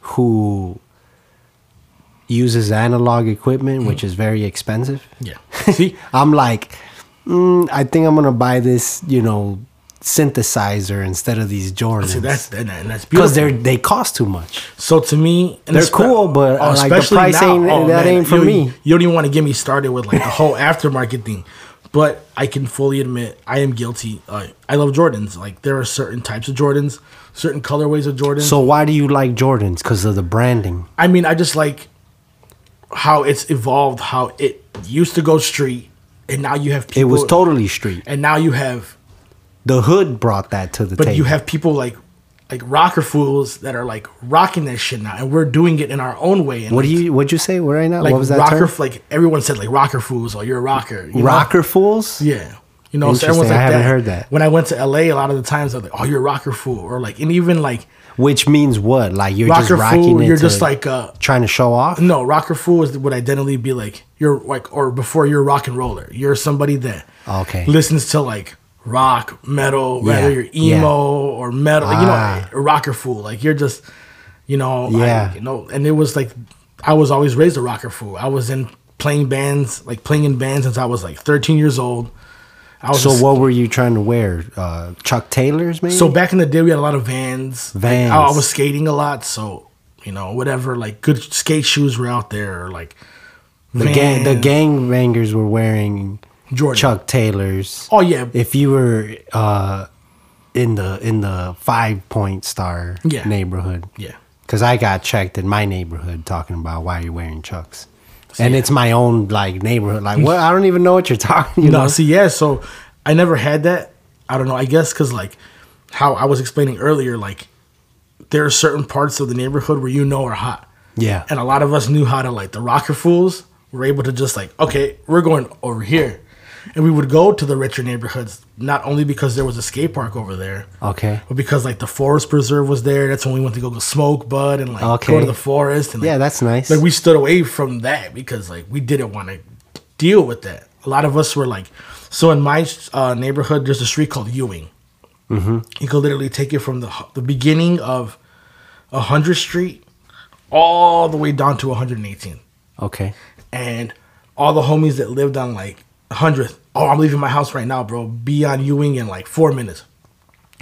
who uses analog equipment, which is very expensive. Yeah. See? I'm like, I think I'm going to buy this, you know, synthesizer instead of these Jordans. See, that's because they cost too much. So to me, and they're cool, but like the price now, ain't for me. You don't even want to get me started with like the whole aftermarket thing. But I can fully admit I am guilty. I love Jordans. Like, there are certain types of Jordans, certain colorways of Jordans. So why do you like Jordans? Because of the branding. I mean, I just like how it's evolved. How it used to go street, and now you have people. It was totally street, and now you have. The hood brought that to the table. But you have people like rocker fools that are like rocking that shit now, and we're doing it in our own way. And what'd you say right now? Like, what was that term? Like everyone said, like rocker fools, or you're a rocker. Rocker fools? Yeah. You know, so everyone's like, I haven't heard that. When I went to LA, a lot of the times I'm like, oh, you're rocker fool, or like, and even like, which means what? Like you're rocker just rocking fool, you're just like trying to show off. No, rocker fool is would identically be like you're like, or before you're a rock and roller, you're somebody that listens to like rock, metal, whether you're emo or metal, you know, a rocker fool. Like you're just, you know, you know. And it was like I was always raised a rocker fool. I was in playing in bands since I was like 13 years old. So what were you trying to wear? Chuck Taylors, maybe? So back in the day, we had a lot of Vans. Vans. Like, I was skating a lot, so, you know, whatever, like, good skate shoes were out there. Or, like, the gangbangers were wearing Jordan. Chuck Taylors. Oh, yeah. If you were in the 5 Point Star neighborhood. Yeah. Because I got checked in my neighborhood talking about why you're wearing Chucks. So, and it's my own like neighborhood. Like what? I don't even know what you're talking. You know? See, so I never had that. I don't know. I guess because like how I was explaining earlier, like there are certain parts of the neighborhood where you know are hot. Yeah. And a lot of us knew how to like the rocker fools were able to just like, okay, we're going over here, and we would go to the richer neighborhoods not only because there was a skate park over there. Okay. But because like the forest preserve was there. That's when we went to go smoke bud and like go to the forest. And, like, that's nice. Like we stood away from that because like we didn't want to deal with that. A lot of us were like, so in my neighborhood, there's a street called Ewing. Mm-hmm. You could literally take it from the beginning of 100th Street all the way down to 118th. Okay. And all the homies that lived on like 100th. Oh, I'm leaving my house right now, bro. Be on Ewing in like 4 minutes.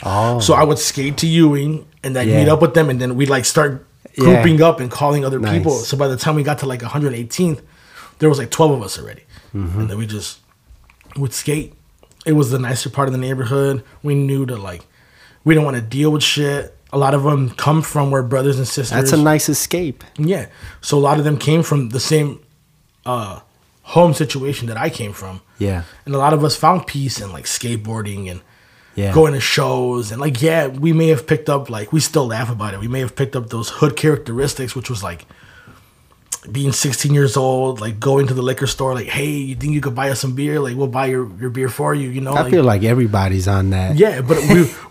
Oh. So I would skate to Ewing and then meet up with them, and then we'd like start grouping up and calling other people. So by the time we got to like 118th, there was like 12 of us already. Mm-hmm. And then we just would skate. It was the nicer part of the neighborhood. We knew to like, we don't want to deal with shit. A lot of them come from where brothers and sisters. That's a nice escape. Yeah. So a lot of them came from the same home situation that I came from. Yeah. And a lot of us found peace in like skateboarding and going to shows and like we may have picked up like, we still laugh about it, we may have picked up those hood characteristics, which was like being 16 years old, like going to the liquor store, like, hey, you think you could buy us some beer? Like, we'll buy your beer for you, you know? I feel like everybody's on that. Yeah, but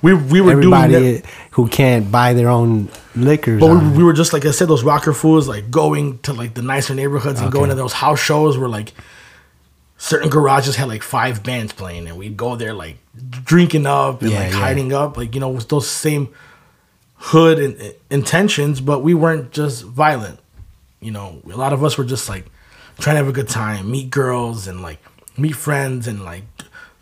we were everybody doing that. Who can't buy their own liquor. But we were just, like I said, those rocker fools, like going to like the nicer neighborhoods and going to those house shows where like certain garages had like 5 bands playing, and we'd go there like drinking up and like hiding up, like, you know, with those same hood and intentions, but we weren't just violent. You know, a lot of us were just like trying to have a good time, meet girls and like meet friends and like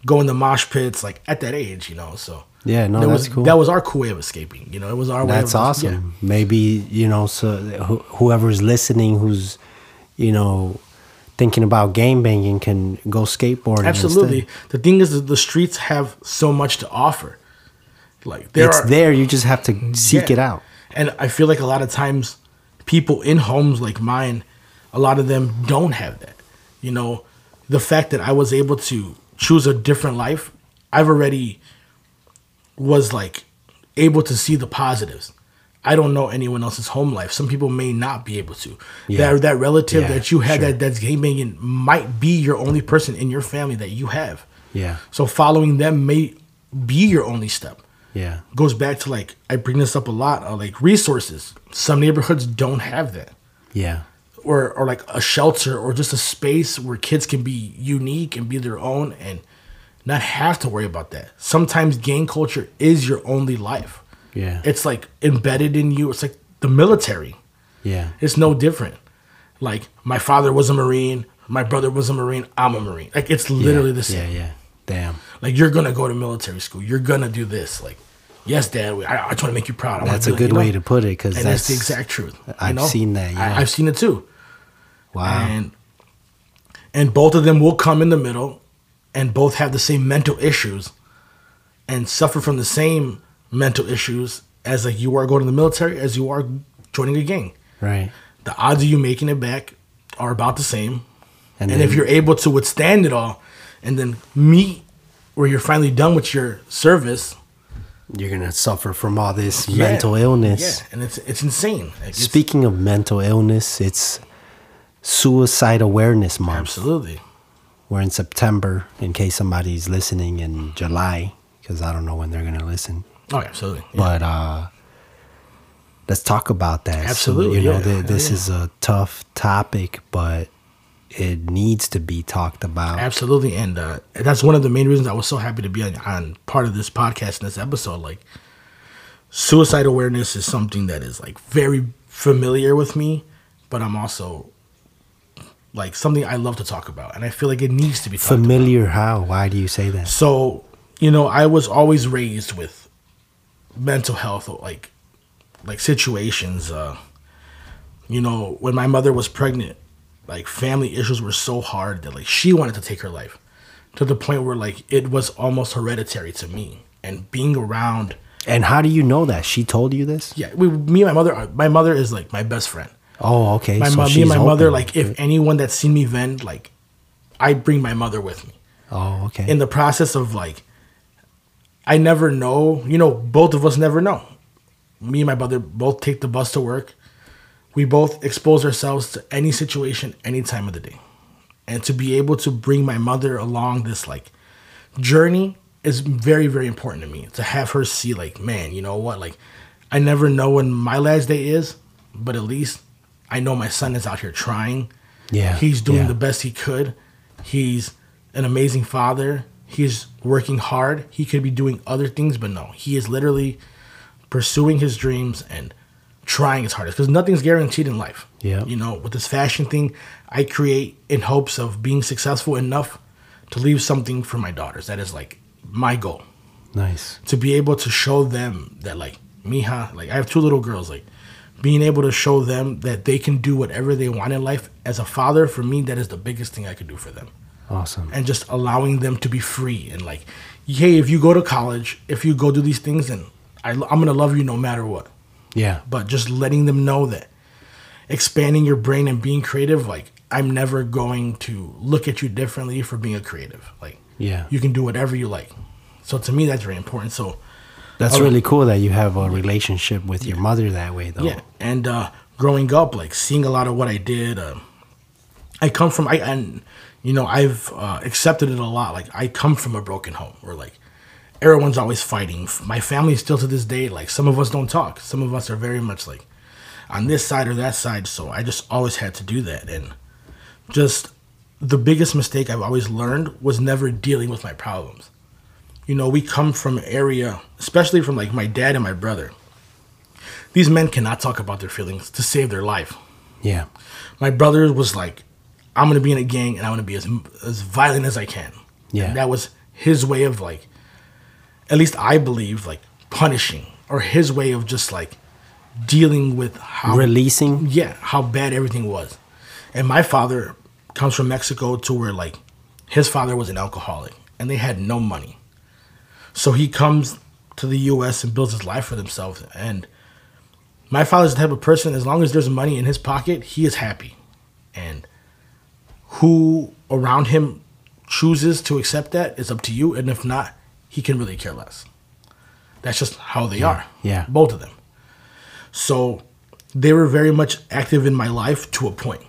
go in the mosh pits like at that age, you know. So that's cool. That was our cool way of escaping. You know, it was our way. That's awesome. Yeah. Maybe, you know, so whoever's listening, who's, you know, thinking about game banging, can go skateboarding. Absolutely. Instead. The thing is that the streets have so much to offer. Like there, you just have to seek it out. And I feel like a lot of times, people in homes like mine, a lot of them don't have that. You know, the fact that I was able to choose a different life, I've already was like able to see the positives. I don't know anyone else's home life. Some people may not be able to. Yeah. That relative that you had that's game banging might be your only person in your family that you have. Yeah. So following them may be your only step. Yeah, goes back to like, I bring this up a lot, like resources. Some neighborhoods don't have that. Yeah, or like a shelter or just a space where kids can be unique and be their own and not have to worry about that. Sometimes gang culture is your only life. Yeah, it's like embedded in you. It's like the military. Yeah, it's no different. Like my father was a Marine, my brother was a Marine, I'm a Marine. Like it's literally the same. Yeah, yeah. Damn. Like you're gonna go to military school. You're gonna do this. Like. Yes, Dad. I just want to make you proud. That's a good way to put it, because that's the exact truth. I've seen that. Yeah. I've seen it too. Wow. And both of them will come in the middle, and both have the same mental issues, and suffer from the same mental issues as like you are going to the military, as you are joining a gang. Right. The odds of you making it back are about the same, and if you're able to withstand it all, and then meet where you're finally done with your service. You're going to suffer from all this mental illness. Yeah, and it's insane. Like, speaking of mental illness, it's Suicide Awareness Month. Absolutely. We're in September, in case somebody's listening in July, because I don't know when they're going to listen. Oh, absolutely. Yeah. But let's talk about that. Absolutely. So, you know, this is a tough topic, but it needs to be talked about. Absolutely. And that's one of the main reasons I was so happy to be on part of this podcast and this episode. Like, suicide awareness is something that is, like, very familiar with me, but I'm also... like something I love to talk about, and I feel like it needs to be talked familiar about. How? Why do you say that? So, you know, I was always raised with mental health, like situations. You know, when my mother was pregnant, like family issues were so hard that like she wanted to take her life, to the point where like it was almost hereditary to me. And being around. And how do you know that? She told you this? Yeah, me and my mother. My mother is like my best friend. Oh, okay. Me and my mother, like, if anyone that's seen me vent, like, I bring my mother with me. Oh, okay. In the process of, like, I never know. You know, both of us never know. Me and my brother both take the bus to work. We both expose ourselves to any situation, any time of the day. And to be able to bring my mother along this, like, journey is very, very important to me. To have her see, like, man, you know what? Like, I never know when my last day is, but at least... I know my son is out here trying. Yeah, he's doing the best he could. He's an amazing father. He's working hard. He could be doing other things, but no, he is literally pursuing his dreams and trying his hardest because nothing's guaranteed in life. Yeah, you know, with this fashion thing, I create in hopes of being successful enough to leave something for my daughters. That is like my goal. Nice to be able to show them that, like, mija, like I have two little girls, like. Being able to show them that they can do whatever they want in life. As a father, for me, that is the biggest thing I could do for them. Awesome. And just allowing them to be free and like, hey, if you go to college, if you go do these things, then I'm going to love you no matter what. Yeah. But just letting them know that expanding your brain and being creative, like I'm never going to look at you differently for being a creative. Like, yeah, you can do whatever you like. So to me, that's very important. So that's really cool that you have a relationship with your mother that way, though. Yeah, and growing up, like, seeing a lot of what I did, I come from, and you know, I've accepted it a lot. Like, I come from a broken home where, like, everyone's always fighting. My family still to this day, like, some of us don't talk. Some of us are very much, like, on this side or that side, so I just always had to do that. And just the biggest mistake I've always learned was never dealing with my problems. You know, we come from an area, especially from, like, my dad and my brother. These men cannot talk about their feelings to save their life. Yeah. My brother was like, I'm going to be in a gang and I'm going to be as violent as I can. Yeah. And that was his way of, like, at least I believe, like, punishing. Or his way of just, like, dealing with how... releasing? Yeah, how bad everything was. And my father comes from Mexico to where, like, his father was an alcoholic. And they had no money. So he comes to the U.S. and builds his life for himself. And my father's the type of person, as long as there's money in his pocket, he is happy. And who around him chooses to accept that is up to you. And if not, he can really care less. That's just how they are. Yeah. Both of them. So they were very much active in my life to a point.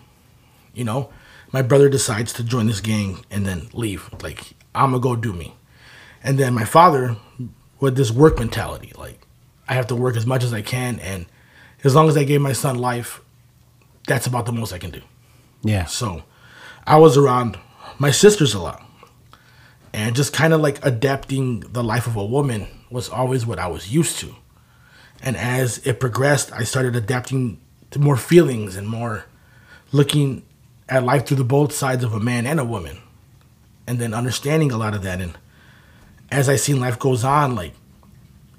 You know, my brother decides to join this gang and then leave. Like, I'm going to go do me. And then my father with this work mentality, like, I have to work as much as I can. And as long as I gave my son life, that's about the most I can do. Yeah. So I was around my sisters a lot. And just kind of like adapting the life of a woman was always what I was used to. And as it progressed, I started adapting to more feelings and more looking at life through the both sides of a man and a woman. And then understanding a lot of that. And as I seen life goes on, like,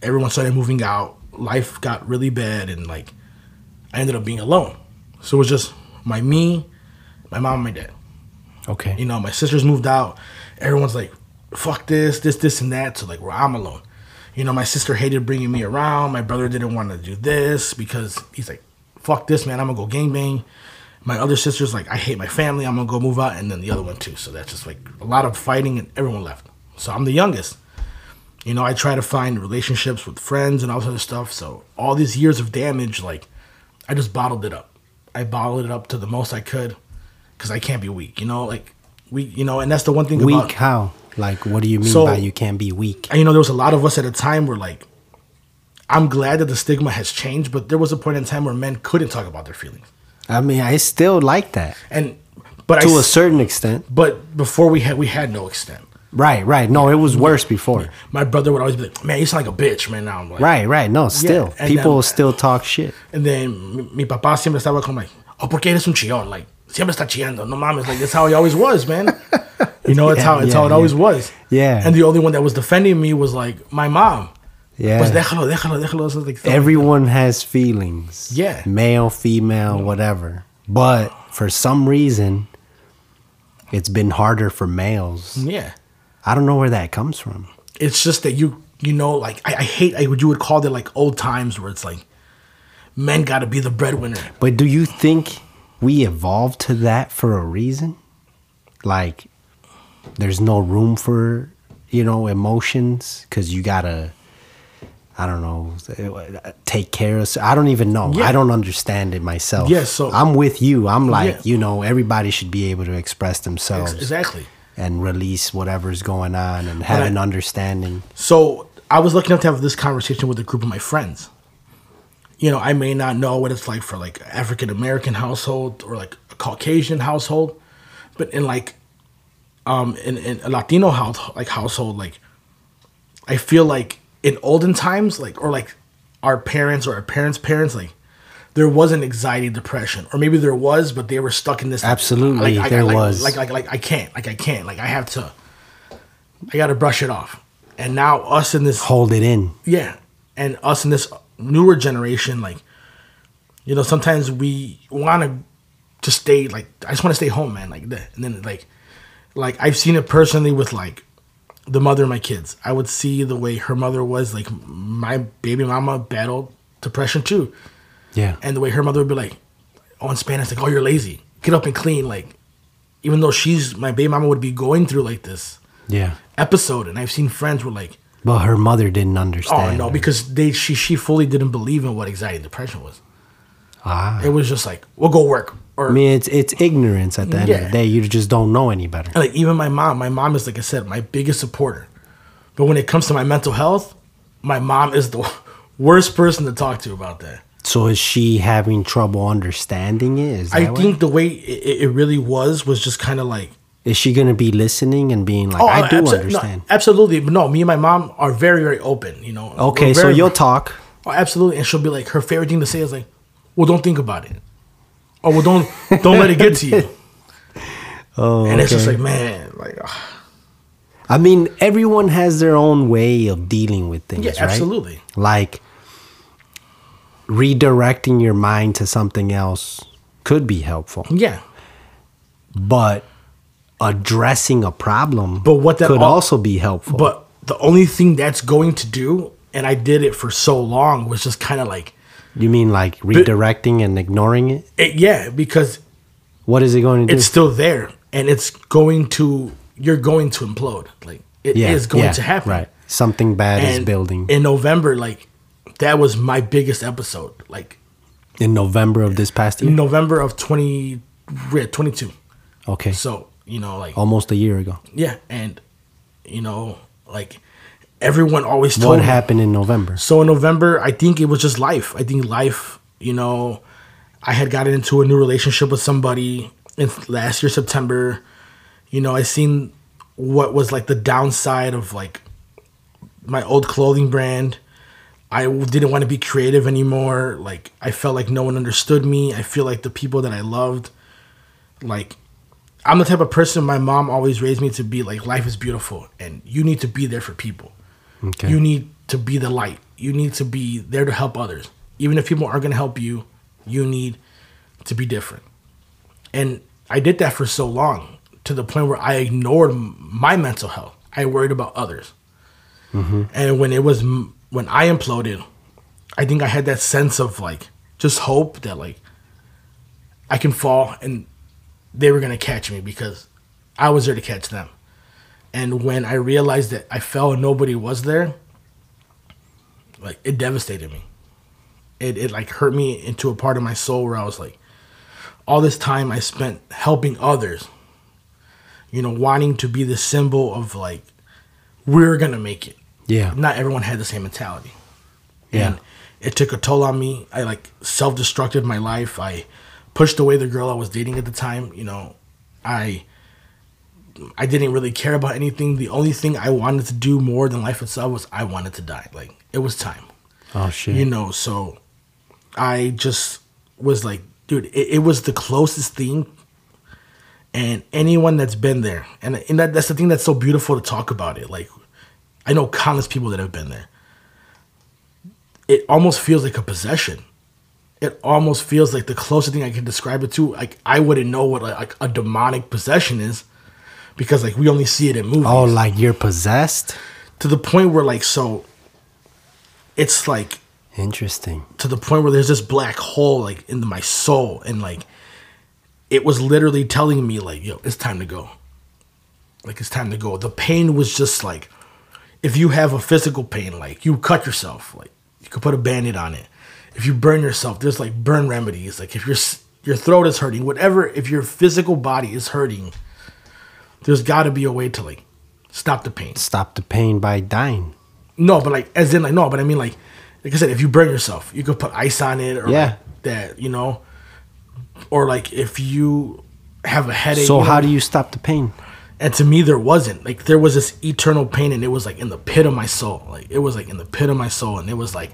everyone started moving out. Life got really bad, and, like, I ended up being alone. So it was just me, my mom, and my dad. Okay. You know, my sisters moved out. Everyone's like, fuck this, and that. So, like, well, I'm alone. You know, my sister hated bringing me around. My brother didn't want to do this because he's like, fuck this, man. I'm going to go gangbang. My other sister's like, I hate my family. I'm going to go move out. And then the other one, too. So that's just, like, a lot of fighting, and everyone left. So I'm the youngest. You know, I try to find relationships with friends and all sort of stuff. So all these years of damage, like, I just bottled it up. I bottled it up to the most I could because I can't be weak. You know, like, weak, you know, and that's the one thing. Weak about, how? Like, what do you mean by you can't be weak? You know, there was a lot of us at a time where, like, I'm glad that the stigma has changed, but there was a point in time where men couldn't talk about their feelings. I mean, I still like that. And but to a certain extent. But before we had no extent. Right, right. No, it was worse before. My brother would always be like, "Man, you sound like a bitch, man." Now I'm like, right, right. No, still people then, still talk shit. And then mi papá siempre estaba como like, "Oh, porque eres un chillón." Like, siempre está chillando. No mames. Like, that's how he always was, man. You know, it's how it always was. Yeah. And the only one that was defending me was like my mom. Yeah. Pues déjalo, déjalo, déjalo. So like, everyone has feelings. Yeah. Male, female, whatever. But for some reason, it's been harder for males. Yeah. I don't know where that comes from. It's just that you know, like I hate what you would call it, like old times where it's like men got to be the breadwinner. But do you think we evolved to that for a reason? Like there's no room for, you know, emotions because you gotta. I don't know, take care of... I don't even know. Yeah. I don't understand it myself. Yeah, so... I'm with you. I'm like, you know, everybody should be able to express themselves. Exactly. And release whatever's going on and have an understanding. So, I was lucky enough to have this conversation with a group of my friends. You know, I may not know what it's like for, like, African-American household or, like, a Caucasian household. But in, like, in a Latino household, like, I feel like... in olden times, like, or like our parents or our parents' parents, like there wasn't anxiety, depression, or maybe there was, but they were stuck in this. Absolutely. Like, there was like, I can't, like I have to, I got to brush it off. And now us in this, hold it in. Yeah. And us in this newer generation, like, you know, sometimes we want to just stay like, I just want to stay home, man. Like that. And then like I've seen it personally with like, the mother of my kids. I would see the way her mother was, like, my baby mama battled depression too. Yeah. And the way her mother would be like, oh, in Spanish, like, oh, you're lazy. Get up and clean. Like, even though my baby mama would be going through, like, this episode. And I've seen friends were like... Well, her mother didn't understand. Oh, no, because she fully didn't believe in what anxiety and depression was. Ah. It was just like, we'll go work. Or, I mean, it's ignorance at the end of the day. You just don't know any better. Like even my mom is, like I said, my biggest supporter. But when it comes to my mental health, my mom is the worst person to talk to about that. So is she having trouble understanding it? Is that I think the way it really was just kind of like... Is she going to be listening and being like, oh, I do understand? No, absolutely. But no, me and my mom are very, very open. You know. Okay, so you'll talk. Oh, absolutely. And she'll be like, her favorite thing to say is like, well, don't think about it. Oh, well, don't let it get to you. Oh, and it's just like, man, like. I mean, everyone has their own way of dealing with things, right? Absolutely. Like, redirecting your mind to something else could be helpful. Yeah. But addressing a problem could also be helpful. But the only thing that's going to do, and I did it for so long, was just kind of like, you mean like redirecting and ignoring it? Yeah, because... What is it going to do? It's still there, and it's going to... You're going to implode. Like, it is going to happen. Right. Something bad is building. In November, like, that was my biggest episode. Like... In November of this past year? In November of 22. Okay. So, you know, like... Almost a year ago. Yeah, and, you know, like... Everyone always told me. What happened in November? So in November, I think it was just life. I think life, you know, I had gotten into a new relationship with somebody in last year, September. You know, I seen what was like the downside of like my old clothing brand. I didn't want to be creative anymore. Like, I felt like no one understood me. I feel like the people that I loved, like... I'm the type of person my mom always raised me to be like, life is beautiful and you need to be there for people. Okay. You need to be the light. You need to be there to help others. Even if people aren't going to help you, you need to be different. And I did that for so long to the point where I ignored my mental health. I worried about others. Mm-hmm. And when I imploded, I think I had that sense of like, just hope that like I can fall and they were going to catch me because I was there to catch them. And when I realized that I fell and nobody was there, like, it devastated me. It like hurt me into a part of my soul where I was like, all this time I spent helping others, you know, wanting to be the symbol of like, we're going to make it. Yeah. Not everyone had the same mentality. Yeah. And it took a toll on me. I like self-destructed my life. I pushed away the girl I was dating at the time. You know, I didn't really care about anything. The only thing I wanted to do more than life itself was I wanted to die. Like, it was time. Oh, shit. You know, so I just was like, dude, it was the closest thing. And anyone that's been there, and that's the thing that's so beautiful to talk about it. Like, I know countless people that have been there. It almost feels like a possession. It almost feels like the closest thing I can describe it to. Like, I wouldn't know what like a demonic possession is, because like we only see it in movies. Oh, like you're possessed? To the point where like, so it's like interesting. To the point where there's this black hole like in my soul, and like it was literally telling me like, yo, it's time to go. Like, it's time to go. The pain was just like, if you have a physical pain, like you cut yourself, like you could put a Band-Aid on it. If you burn yourself, there's like burn remedies. Like if your throat is hurting, whatever, if your physical body is hurting, there's got to be a way to like stop the pain. Stop the pain by dying. No, but like, as in like, no, but I mean like I said, if you burn yourself, you could put ice on it or yeah, like that, you know? Or like if you have a headache. So how do you stop the pain? And to me, there wasn't. Like, there was this eternal pain, and it was like in the pit of my soul. Like, it was like in the pit of my soul, and it was like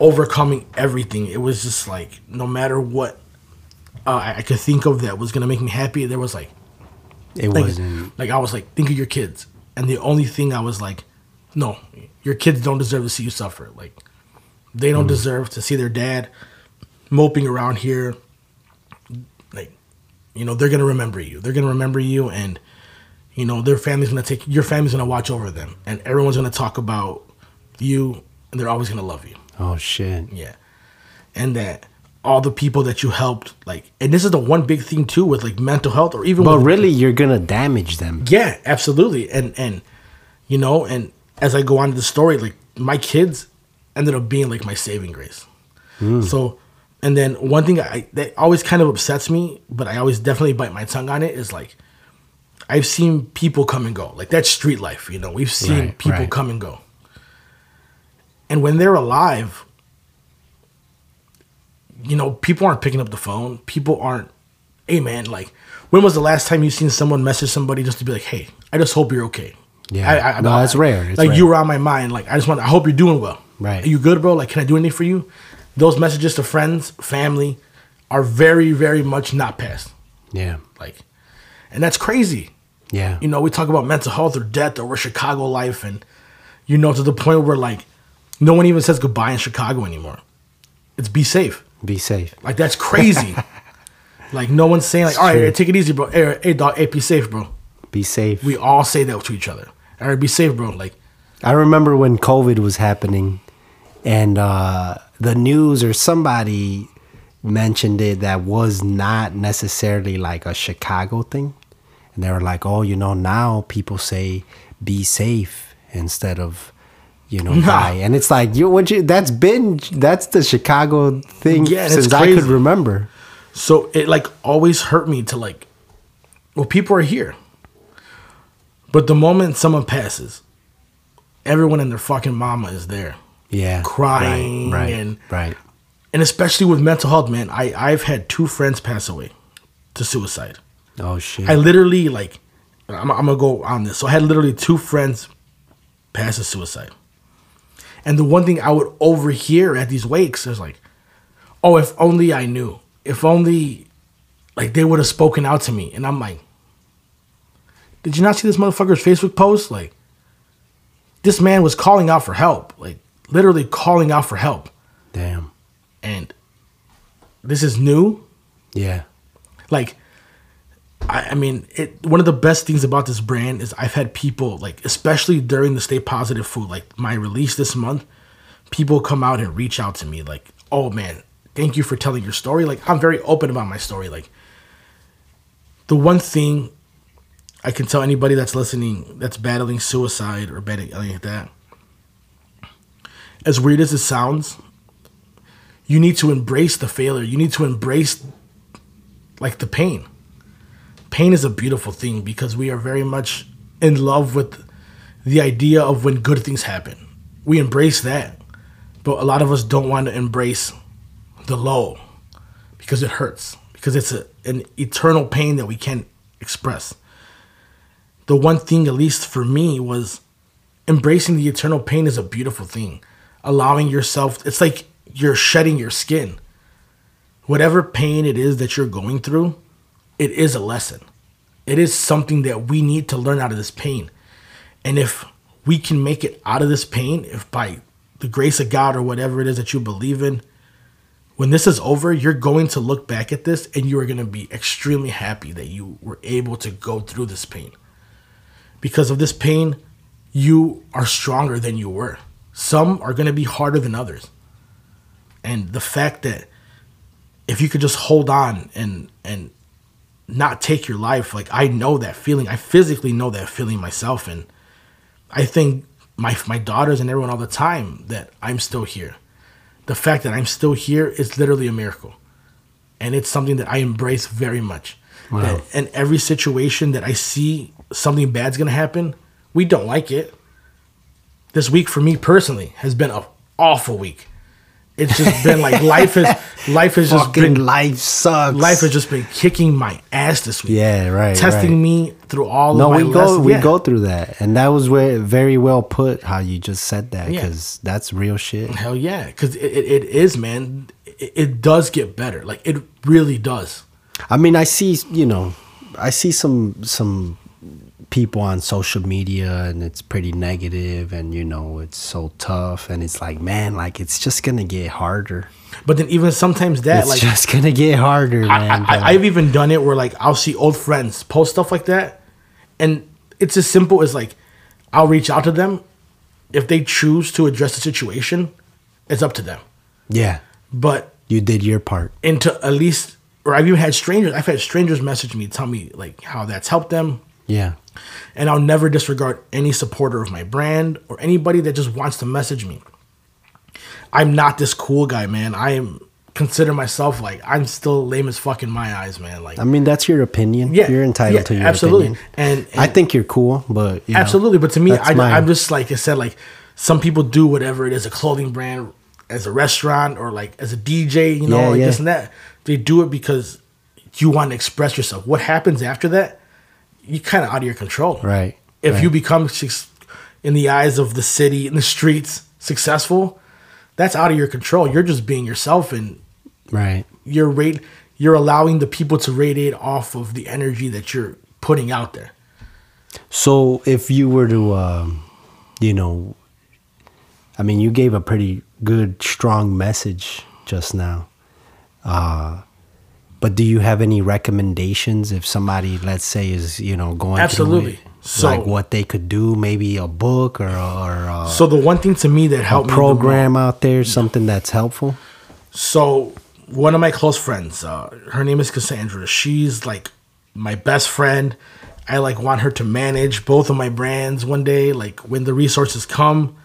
overcoming everything. It was just like, no matter what I could think of that was gonna make me happy, there was like, it wasn't. Like, I was like, think of your kids, and the only thing I was like, no, your kids don't deserve to see you suffer. Like, they don't deserve to see their dad moping around here. Like, you know, they're gonna remember you. They're gonna remember you, and you know, their family's gonna take, your family's gonna watch over them, and everyone's gonna talk about you, and they're always gonna love you. Oh shit! Yeah, and that all the people that you helped, like, and this is the one big thing too with like mental health, or even. But really, you're gonna damage them. Yeah, absolutely, and you know, and as I go on to the story, like my kids ended up being like my saving grace. So, and then one thing that always kind of upsets me, but I always definitely bite my tongue on it, is like, I've seen people come and go. Like, that's street life, you know. We've seen people come and go. And when they're alive, you know, people aren't picking up the phone. People aren't, hey, man, like, when was the last time you seen someone message somebody just to be like, hey, I just hope you're okay? Yeah, no, it's rare. It's like, rare. You were on my mind. Like, I just want, I hope you're doing well. Right. Are you good, bro? Like, can I do anything for you? Those messages to friends, family are very, very much not passed. Yeah. Like, and that's crazy. Yeah. You know, we talk about mental health or death, or we're Chicago life. And, you know, to the point where, like, no one even says goodbye in Chicago anymore. It's be safe. Be safe. Like, that's crazy. Like, no one's saying, like, it's all true. Right, take it easy, bro. Hey, dog, hey, be safe, bro. Be safe. We all say that to each other. All right, be safe, bro. Like, I remember when COVID was happening, and the news or somebody mentioned it that was not necessarily like a Chicago thing. And they were like, oh, you know, now people say be safe instead of, you know, die. And it's like, that's the Chicago thing since I could remember. So it like always hurt me to like, well, people are here. But the moment someone passes, everyone and their fucking mama is there. Yeah. Crying. Right. And especially with mental health, man, I've had two friends pass away to suicide. Oh, shit. I literally, like, I'm going to go on this. So I had literally two friends pass to suicide. And the one thing I would overhear at these wakes is like, oh, if only I knew. If only, like, they would have spoken out to me. And I'm like, did you not see this motherfucker's Facebook post? Like, this man was calling out for help. Like, literally calling out for help. Damn. And this is new. Yeah. Like, I mean, one of the best things about this brand is I've had people, like, especially during the Stay Positive Food, like my release this month, people come out and reach out to me like, oh, man, thank you for telling your story. Like, I'm very open about my story. Like, the one thing I can tell anybody that's listening that's battling suicide or battling anything like that, as weird as it sounds, you need to embrace the failure. You need to embrace, like, the pain. pain is a beautiful thing because we are very much in love with the idea of when good things happen. We embrace that, but a lot of us don't want to embrace the low because it hurts, because it's an eternal pain that we can't express. The one thing, at least for me, was embracing the eternal pain is a beautiful thing. Allowing yourself, it's like you're shedding your skin. Whatever pain it is that you're going through, it is a lesson. It is something that we need to learn out of this pain. And if we can make it out of this pain, if by the grace of God or whatever it is that you believe in, when this is over, you're going to look back at this and you are going to be extremely happy that you were able to go through this pain. Because of this pain, you are stronger than you were. Some are going to be harder than others. And the fact that if you could just hold on and not take your life, like, I know that feeling. I physically know that feeling myself. And I think my daughters and everyone all the time that I'm still here. The fact that I'm still here is literally a miracle. And it's something that I embrace very much. Wow. That in every situation that I see something bad's going to happen, we don't like it. This week for me personally has been an awful week. It's just been like life sucks. Life has just been kicking my ass this week. Yeah, right. Testing me through all of my lessons. We go through that. And that was where very well put how you just said that, because that's real shit. Hell yeah. Because it is, man. It does get better. Like, it really does. I mean, I see some people on social media and it's pretty negative and, you know, it's so tough and it's like, man, like, it's just gonna get harder. But then even sometimes that, it's like, just gonna get harder, man. I've even done it where, like, I'll see old friends post stuff like that, and it's as simple as, like, I'll reach out to them. If they choose to address the situation, it's up to them. Yeah, but you did your part. Into at least, or I've had strangers message me, tell me, like, how that's helped them. Yeah. And I'll never disregard any supporter of my brand or anybody that just wants to message me. I'm not this cool guy, man. I consider myself, like, I'm still lame as fuck in my eyes, man. Like, I mean, that's your opinion. Yeah, you're entitled to your opinion. And I think you're cool, but you absolutely know, but to me, I'm just, like I said, like, some people do whatever it is, a clothing brand, as a restaurant, or like as a DJ, you know, this and that. They do it because you want to express yourself. What happens after that? You're kind of out of your control. Right. If you become, in the eyes of the city, in the streets, successful, that's out of your control. You're just being yourself, and you're allowing the people to radiate off of the energy that you're putting out there. So if you were to, I mean, you gave a pretty good, strong message just now. But do you have any recommendations if somebody, let's say, is, you know, going through it, so, like, what they could do? Maybe a book or so the one thing to me that helped program me out there, something that's helpful. So one of my close friends, her name is Cassandra. She's, like, my best friend. I, like, want her to manage both of my brands one day, like, when the resources come.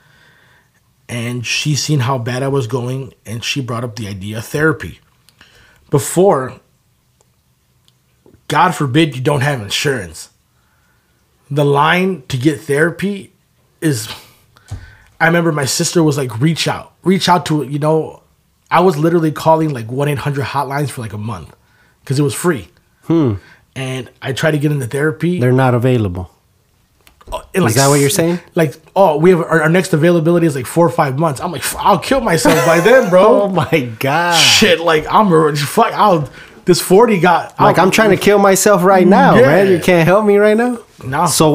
And she's seen how bad I was going, and she brought up the idea of therapy. Before, God forbid, you don't have insurance. The line to get therapy is, I remember my sister was like, reach out to, you know, I was literally calling, like, 1-800 hotlines for, like, a month because it was free. And I tried to get into therapy. They're not available. Is, like, that what you're saying? Like, oh, we have our next availability is, like, 4 or 5 months. I'm like, I'll kill myself by then, bro. Oh my God. Shit, like, this 40 got, like, I'm trying to kill myself right now, man. You can't help me right now? No. So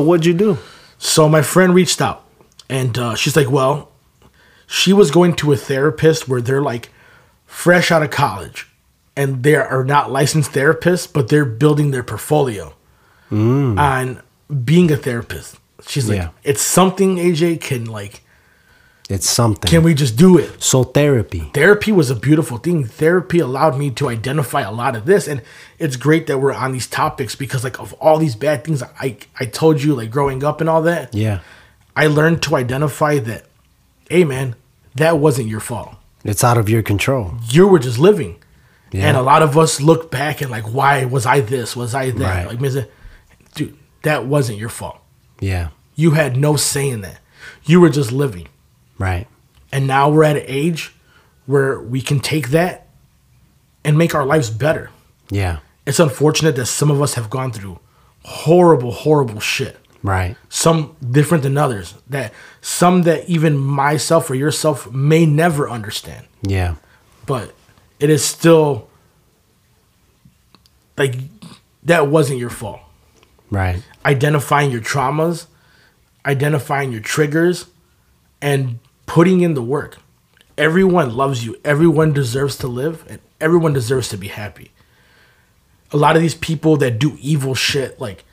what'd you do? So my friend reached out, and she's like, well, she was going to a therapist where they're, like, fresh out of college, and they are not licensed therapists, but they're building their portfolio on being a therapist. She's like, it's something AJ can, like, it's something. Can we just do it? So therapy was a beautiful thing. Therapy allowed me to identify a lot of this, and it's great that we're on these topics because, like, of all these bad things I told you, like, growing up and all that. Yeah, I learned to identify that, hey man, that wasn't your fault. It's out of your control. You were just living, Yeah. And a lot of us look back and like, why was I this? Was I that? Right. Like, dude, that wasn't your fault. Yeah. You had no say in that. You were just living. Right. And now we're at an age where we can take that and make our lives better. Yeah. It's unfortunate that some of us have gone through horrible, horrible shit. Right. Some different than others. Some that even myself or yourself may never understand. Yeah. But it is still like that wasn't your fault. Right. Identifying your traumas, identifying your triggers, and putting in the work. Everyone loves you. Everyone deserves to live, and everyone deserves to be happy. A lot of these people that do evil shit, like,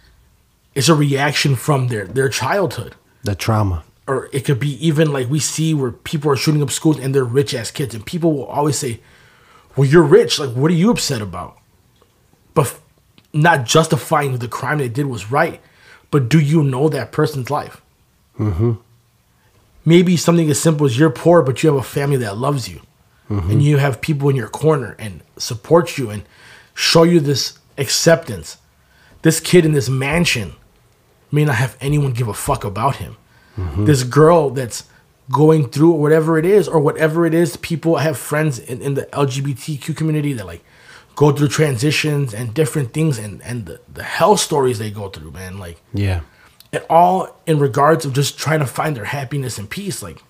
it's a reaction from their childhood. The trauma. Or it could be even like we see where people are shooting up schools and they're rich-ass kids. And people will always say, well, you're rich. Like, what are you upset about? But not justifying the crime they did was right. But do you know that person's life? Mm-hmm. Maybe something as simple as you're poor, but you have a family that loves you. Mm-hmm. And you have people in your corner and support you and show you this acceptance. This kid in this mansion may not have anyone give a fuck about him. Mm-hmm. This girl that's going through whatever it is, people have friends in the LGBTQ community that like go through transitions and different things and the hell stories they go through, man. Like, yeah. And all in regards of just trying to find their happiness and peace. Like,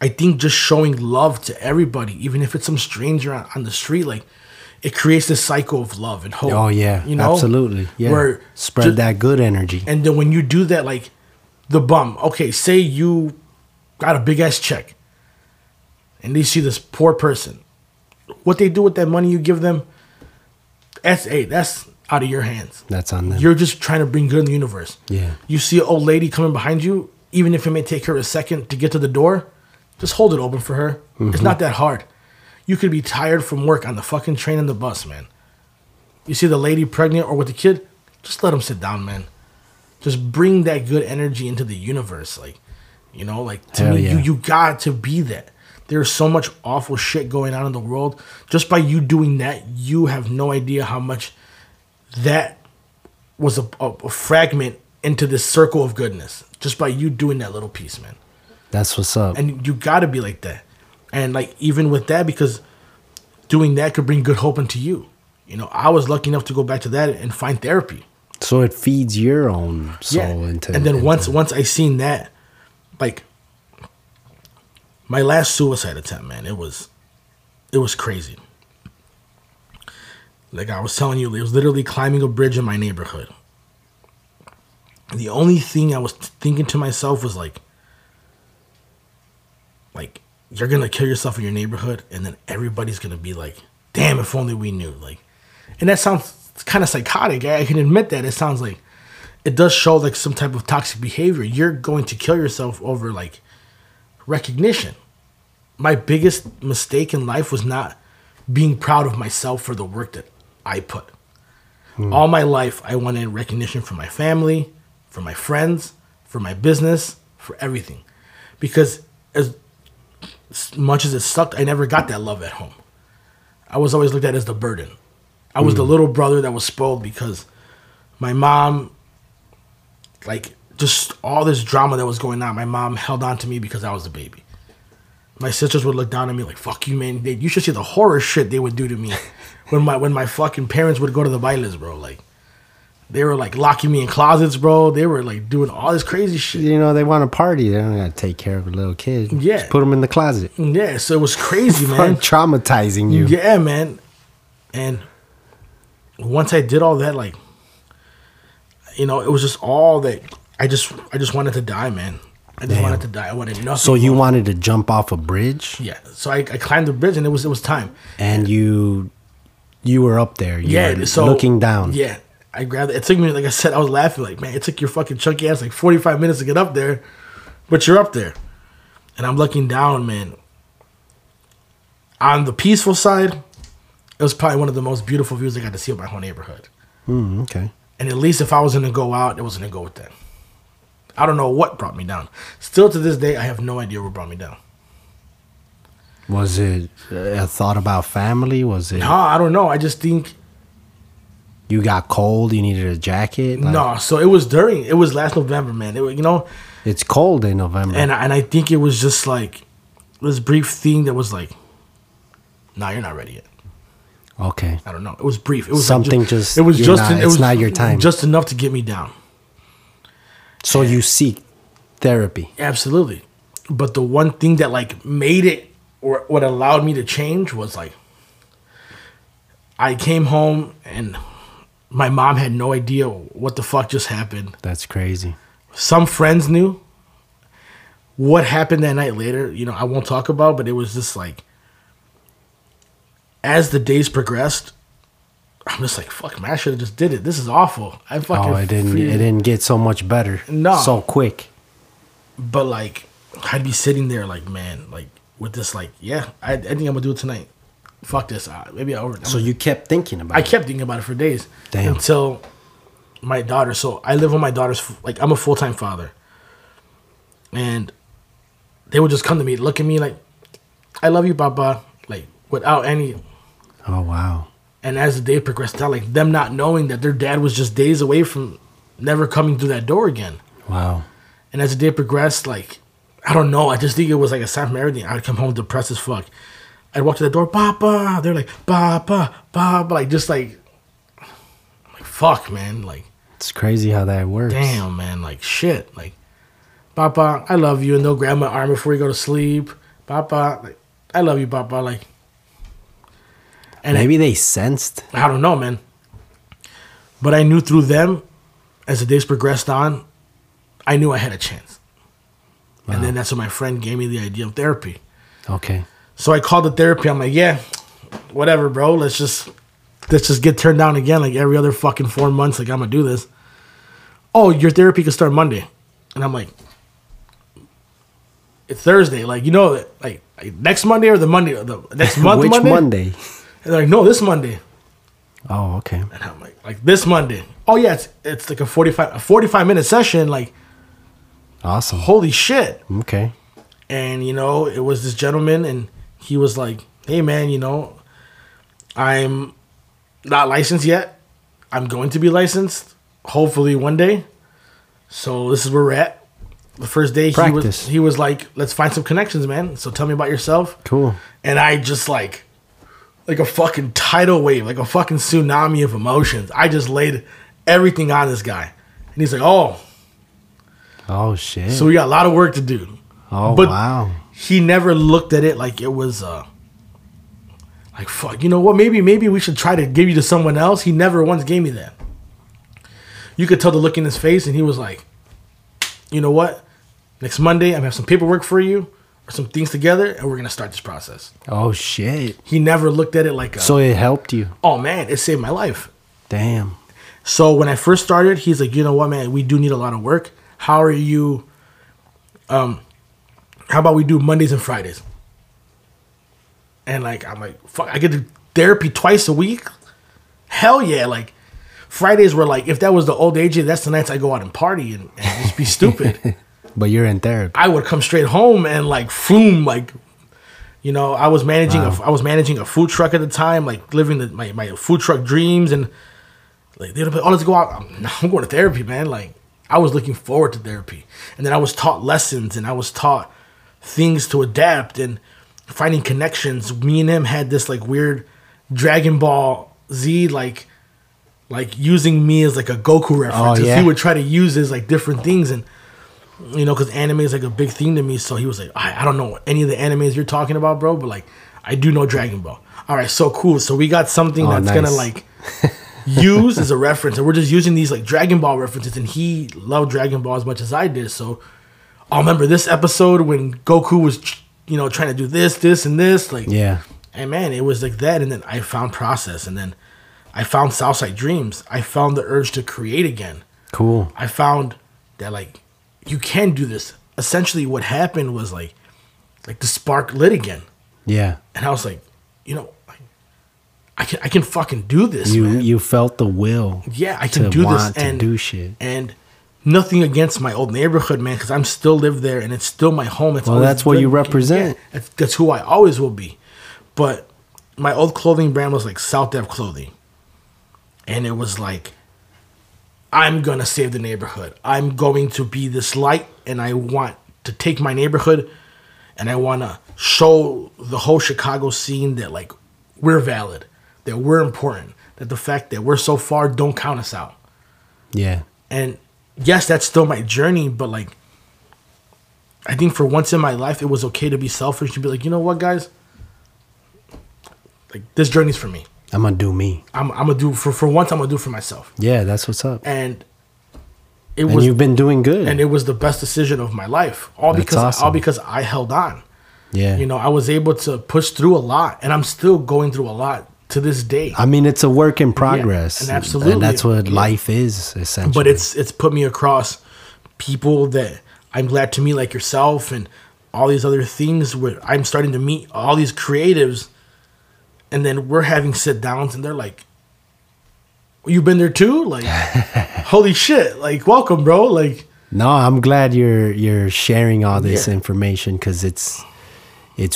I think just showing love to everybody, even if it's some stranger on the street, like, it creates this cycle of love and hope. Oh, yeah. You know? Absolutely. Yeah. Where spread that good energy. And then when you do that, like, the bum. Okay, say you got a big-ass check. And they see this poor person. What they do with that money you give them, that's out of your hands. That's on them. You're just trying to bring good in the universe. Yeah. You see an old lady coming behind you, even if it may take her a second to get to the door, just hold it open for her. Mm-hmm. It's not that hard. You could be tired from work on the fucking train and the bus, man. You see the lady pregnant or with the kid, just let them sit down, man. Just bring that good energy into the universe. Like, you know, like, to me, yeah. you got to be that. There's so much awful shit going on in the world. Just by you doing that, you have no idea how much that was a fragment into this circle of goodness. Just by you doing that little piece, man. That's what's up. And you got to be like that. And, like, even with that, because doing that could bring good hope into you. You know, I was lucky enough to go back to that and find therapy. So it feeds your own soul into it. And then once I seen that, like, my last suicide attempt, man, it was crazy. Like I was telling you, it was literally climbing a bridge in my neighborhood. The only thing I was thinking to myself was, like, you're going to kill yourself in your neighborhood, and then everybody's going to be like, damn, if only we knew. Like, and that sounds kind of psychotic. I can admit that. It sounds like it does show like some type of toxic behavior. You're going to kill yourself over like recognition. My biggest mistake in life was not being proud of myself for the work that I put. All my life, I wanted recognition from my family, from my friends, from my business, for everything. Because as much as it sucked, I never got that love at home. I was always looked at as the burden. I was the little brother that was spoiled because my mom, like, just all this drama that was going on, my mom held on to me because I was the baby. My sisters would look down at me like, fuck you, man. You should see the horror shit they would do to me when my fucking parents would go to the bailes, bro. Like, they were, like, locking me in closets, bro. They were, like, doing all this crazy shit. You know, they want to party. They don't got to take care of a little kid. Yeah. Just put them in the closet. Yeah, so it was crazy, man. Traumatizing you. Yeah, man. And once I did all that, like, you know, it was just all that. I just wanted to die, man. I just wanted to die. I wanted nothing. So you wanted to jump off a bridge? Yeah. So I climbed the bridge, and it was time. And you were up there. You were looking down. Yeah. I grabbed it. It took me, like I said, I was laughing like, man, it took your fucking chunky ass like 45 minutes to get up there, but you're up there. And I'm looking down, man. On the peaceful side, it was probably one of the most beautiful views I got to see of my whole neighborhood. Okay. And at least if I was going to go out, it was going to go with that. I don't know what brought me down. Still to this day, I have no idea what brought me down. Was it a thought about family? Was it? No, I don't know. I just think you got cold. You needed a jacket. Like, no, so it was during. It was last November, man. It, you know, it's cold in November, and I think it was just like this brief thing that was like, "Nah, you're not ready yet." Okay. I don't know. It was brief. It was something. Like just it was just. Not, it was not your time. Just enough to get me down. So you seek therapy. Absolutely, but the one thing that like made it. Or what allowed me to change was like I came home and my mom had no idea what the fuck just happened. That's crazy. Some friends knew what happened that night later. You know, I won't talk about, but it was just like as the days progressed, I'm just like, fuck, man, I should have just did it. This is awful. I fucking. Oh, it didn't get so much better. No, so quick. But like, I'd be sitting there like, man, like. With this, like, yeah, I think I'm gonna do it tonight. Fuck this. Maybe I over. So you kept thinking about it? I kept thinking about it for days. Damn. Until my daughter. So I live with my daughters. Like, I'm a full-time father. And they would just come to me, look at me like, I love you, Papa. Like, without any. Oh, wow. And as the day progressed out, like, them not knowing that their dad was just days away from never coming through that door again. Wow. And as the day progressed, like, I don't know. I just think it was like a sign from everything. I'd come home depressed as fuck. I'd walk to the door, Papa. They're like, Papa, Papa. Like, just like, I'm like, fuck, man. Like, it's crazy how that works. Damn, man. Like, shit. Like, Papa, I love you. And they'll grab my arm before you go to sleep. Papa, like, I love you, Papa. Like, and maybe they sensed. I don't know, man. But I knew through them, as the days progressed on, I knew I had a chance. Wow. And then that's when my friend gave me the idea of therapy. Okay. So I called the therapy. I'm like, yeah, whatever, bro. Let's just get turned down again like every other fucking 4 months. Like, I'm going to do this. Oh, your therapy can start Monday. And I'm like, it's Thursday. Like, you know, like next Monday or the Monday? Or the next month Which Monday? Monday? And they're like, no, this Monday. Oh, okay. And I'm like this Monday. Oh, yeah, it's like a 45-minute session, like. Awesome. Holy shit. Okay. And, you know, it was this gentleman, and he was like, hey, man, you know, I'm not licensed yet. I'm going to be licensed, hopefully one day. So this is where we're at. The first day, he was like, let's find some connections, man. So tell me about yourself. Cool. And I just like a fucking tidal wave, like a fucking tsunami of emotions. I just laid everything on this guy. And he's like, oh, shit. So we got a lot of work to do. Oh, but wow. He never looked at it like it was, like, fuck, you know what? Maybe we should try to give you to someone else. He never once gave me that. You could tell the look in his face, and he was like, you know what? Next Monday, I'm going to have some paperwork for you or some things together, and we're going to start this process. Oh, shit. He never looked at it like a... So it helped you? Oh, man, it saved my life. Damn. So when I first started, he's like, you know what, man? We do need a lot of work. How are you, how about we do Mondays and Fridays? And, like, I'm like, fuck, I get to therapy twice a week? Hell yeah. Like, Fridays were like, if that was the old AJ, that's the nights I go out and party and just be stupid. But you're in therapy. I would come straight home and, like, boom, like, you know, I was managing, wow. I was managing a food truck at the time, like, living my food truck dreams. And, like, they'd be like, oh, let's go out. I'm going to therapy, man. Like. I was looking forward to therapy. And then I was taught lessons, and I was taught things to adapt and finding connections. Me and him had this, like, weird Dragon Ball Z, like using me as, like, a Goku reference. Oh, yeah. He would try to use his, like, different things. And, you know, because anime is, like, a big thing to me. So he was like, I don't know any of the animes you're talking about, bro, but, like, I do know Dragon Ball. All right, so cool. So we got something that's nice. Going to, like... use as a reference, and we're just using these like Dragon Ball references, and he loved Dragon Ball as much as I did. So I'll remember this episode when Goku was, you know, trying to do this and this, like, yeah. And man, it was like that. And then I found process, and then I found Southside Dreams. I found the urge to create again. Cool. I found that, like, you can do this. Essentially what happened was like the spark lit again. Yeah. And I was like, you know, I can fucking do this, man. You felt the will. Yeah, I can do this and do shit. And nothing against my old neighborhood, man, because I'm still live there and it's still my home. It's well, that's what you represent. Yeah, that's who I always will be. But my old clothing brand was like South Ave Clothing. And it was like, I'm going to save the neighborhood. I'm going to be this light, and I want to take my neighborhood and I want to show the whole Chicago scene that, like, we're valid, that we're important, that the fact that we're so far, don't count us out. Yeah. And yes, that's still my journey, but, like, I think for once in my life, it was okay to be selfish and be like, you know what, guys? Like, this journey's for me. I'm gonna do me. I'm gonna do for once. I'm gonna do for myself. Yeah, that's what's up. And it was. And you've been doing good. And it was the best decision of my life. All that's because awesome. All because I held on. Yeah. You know, I was able to push through a lot, and I'm still going through a lot to this day. I mean, it's a work in progress. Yeah, and absolutely, and that's what life is essentially. But it's put me across people that I'm glad to meet, like yourself, and all these other things where I'm starting to meet all these creatives. And then we're having sit-downs, and they're like, you've been there too? Like, holy shit. Like, welcome, bro. Like, no, I'm glad you're sharing all this information because it's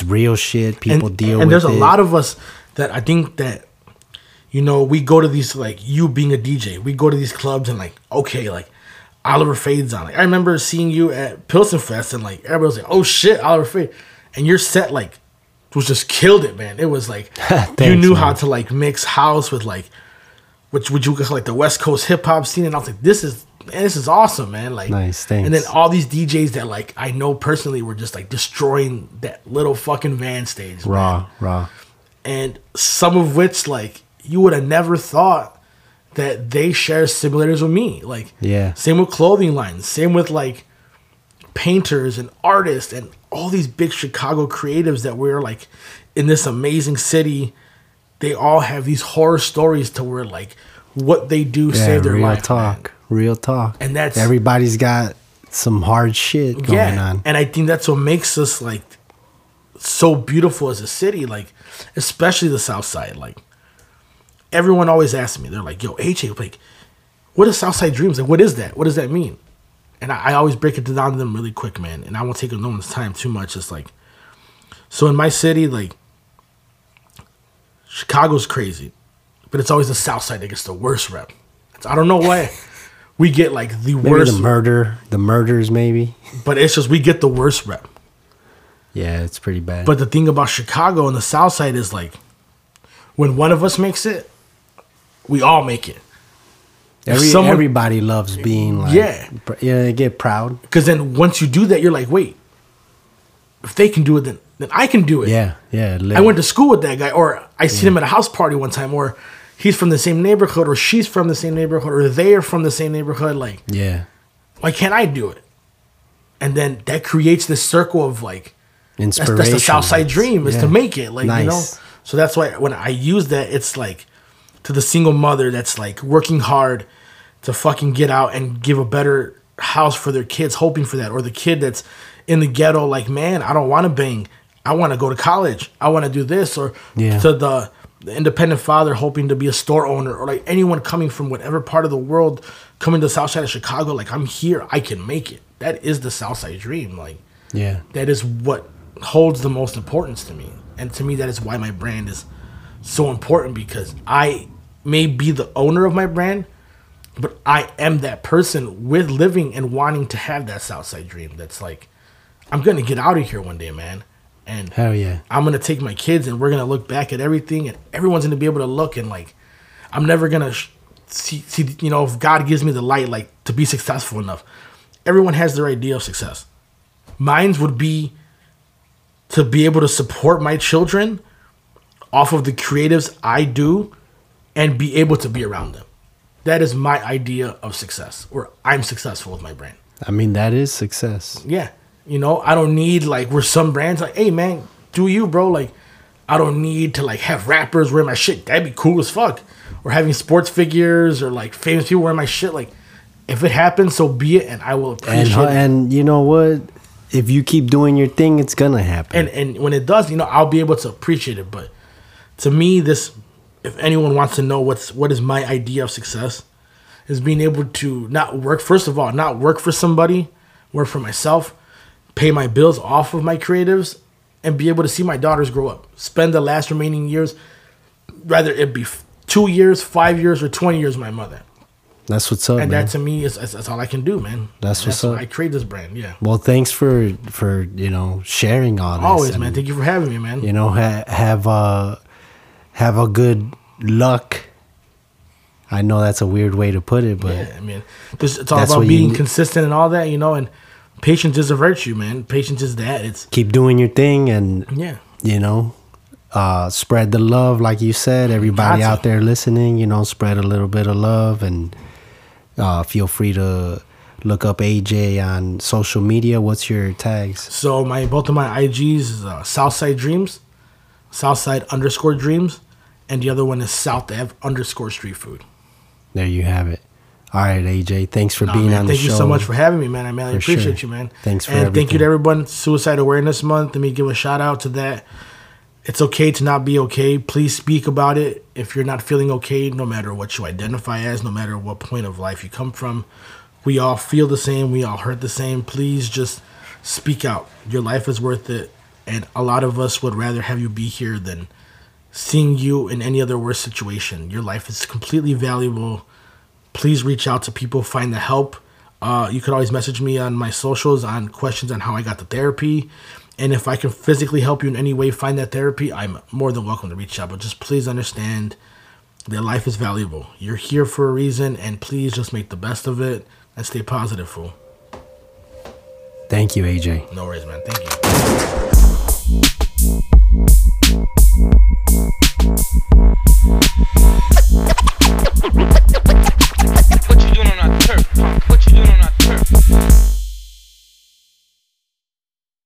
real shit. People deal with it. And there's a lot of us that I think that, you know, we go to these, like, you being a DJ. We go to these clubs and, like, okay, like, Oliver Fade's on. Like, I remember seeing you at Pilsen Fest, and, like, everybody was like, oh, shit, Oliver Fade. And your set, like, was just killed it, man. It was like you knew how to like mix house with like which would you call like the West Coast hip hop scene, and I was like, this is awesome, man. Like nice, thanks. And then all these DJs that like I know personally were just like destroying that little fucking van stage. Raw. And some of which like you would have never thought that they share simulators with me. Like yeah. Same with clothing lines, same with like painters and artists and all these big Chicago creatives that we're like in this amazing city. They all have these horror stories to where like what they do saved their life. Real talk. And that's everybody's got some hard shit going on. And I think that's what makes us like so beautiful as a city, like especially the South Side. Like everyone always asks me, they're like, yo, AJ, like what is Southside Dreams? Like what is that? What does that mean? And I always break it down to them really quick, man. And I won't take no one's time too much. It's like, so in my city, like, Chicago's crazy. But it's always the South Side that gets the worst rep. I don't know why we get, like, the maybe worst. Maybe the murders, maybe. But it's just we get the worst rep. Yeah, it's pretty bad. But the thing about Chicago and the South Side is, like, when one of us makes it, we all make it. Everybody loves being like, they get proud. Because then once you do that, you're like, wait, if they can do it, then I can do it. Yeah. Literally. I went to school with that guy, or I seen him at a house party one time, or he's from the same neighborhood, or she's from the same neighborhood, or they are from the same neighborhood. Like, why can't I do it? And then that creates this circle of like, inspiration. That's the South Side dream is to make it. Like, nice. You know, so that's why when I use that, it's like to the single mother that's like working hard to fucking get out and give a better house for their kids, hoping for that. Or the kid that's in the ghetto, like, man, I don't want to bang. I want to go to college. I want to do this. Or to the independent father hoping to be a store owner, or like anyone coming from whatever part of the world coming to the South Side of Chicago, like, I'm here. I can make it. That is the South Side dream. Like, that is what holds the most importance to me. And to me, that is why my brand is so important, because I may be the owner of my brand, but I am that person with living and wanting to have that Southside dream. That's like, I'm going to get out of here one day, man. And hell yeah. I'm going to take my kids and we're going to look back at everything, and everyone's going to be able to look, and like, I'm never going to see, you know, if God gives me the light, like to be successful enough. Everyone has their idea of success. Mine would be to be able to support my children off of the creatives I do and be able to be around them. That is my idea of success, where I'm successful with my brand. I mean, that is success. Yeah. You know, I don't need, like, where some brands like, hey, man, do you, bro? Like, I don't need to, like, have rappers wear my shit. That'd be cool as fuck. Or having sports figures or, like, famous people wearing my shit. Like, if it happens, so be it, and I will appreciate it. And you know what? If you keep doing your thing, it's going to happen. And when it does, you know, I'll be able to appreciate it. But to me, this... If anyone wants to know what is my idea of success, is being able to not work, first of all, not work for somebody, work for myself, pay my bills off of my creatives, and be able to see my daughters grow up, spend the last remaining years, whether it be 2 years, 5 years, or 20 years with my mother. That's what's up, and man. That to me is that's all I can do, man. That's what's up. I create this brand, yeah. Well, thanks for you know, sharing all this. Always, and, man. Thank you for having me, man. You know, have a good luck. I know that's a weird way to put it, but yeah, I mean, it's all about being consistent and all that, you know. And patience is a virtue, man. Patience is that. It's keep doing your thing, and yeah, you know. Spread the love, like you said. Everybody out there listening, you know, spread a little bit of love, and feel free to look up AJ on social media. What's your tags? So both of my IGs is Southside Dreams, Southside_Dreams, and the other one is South Ave_Street Food. There you have it. All right, AJ, thanks for being on the show. Thank you so much for having me, man. I really appreciate you, man. Thanks for everything. And thank you to everyone. Suicide Awareness Month. Let me give a shout out to that. It's okay to not be okay. Please speak about it. If you're not feeling okay, no matter what you identify as, no matter what point of life you come from, we all feel the same. We all hurt the same. Please just speak out. Your life is worth it. And a lot of us would rather have you be here than seeing you in any other worse situation. Your life is completely valuable. Please reach out to people. Find the help. You could always message me on my socials on questions on how I got the therapy. And if I can physically help you in any way find that therapy, I'm more than welcome to reach out. But just please understand that life is valuable. You're here for a reason, and please just make the best of it and stay positive, fool. Thank you, AJ. No worries, man. Thank you.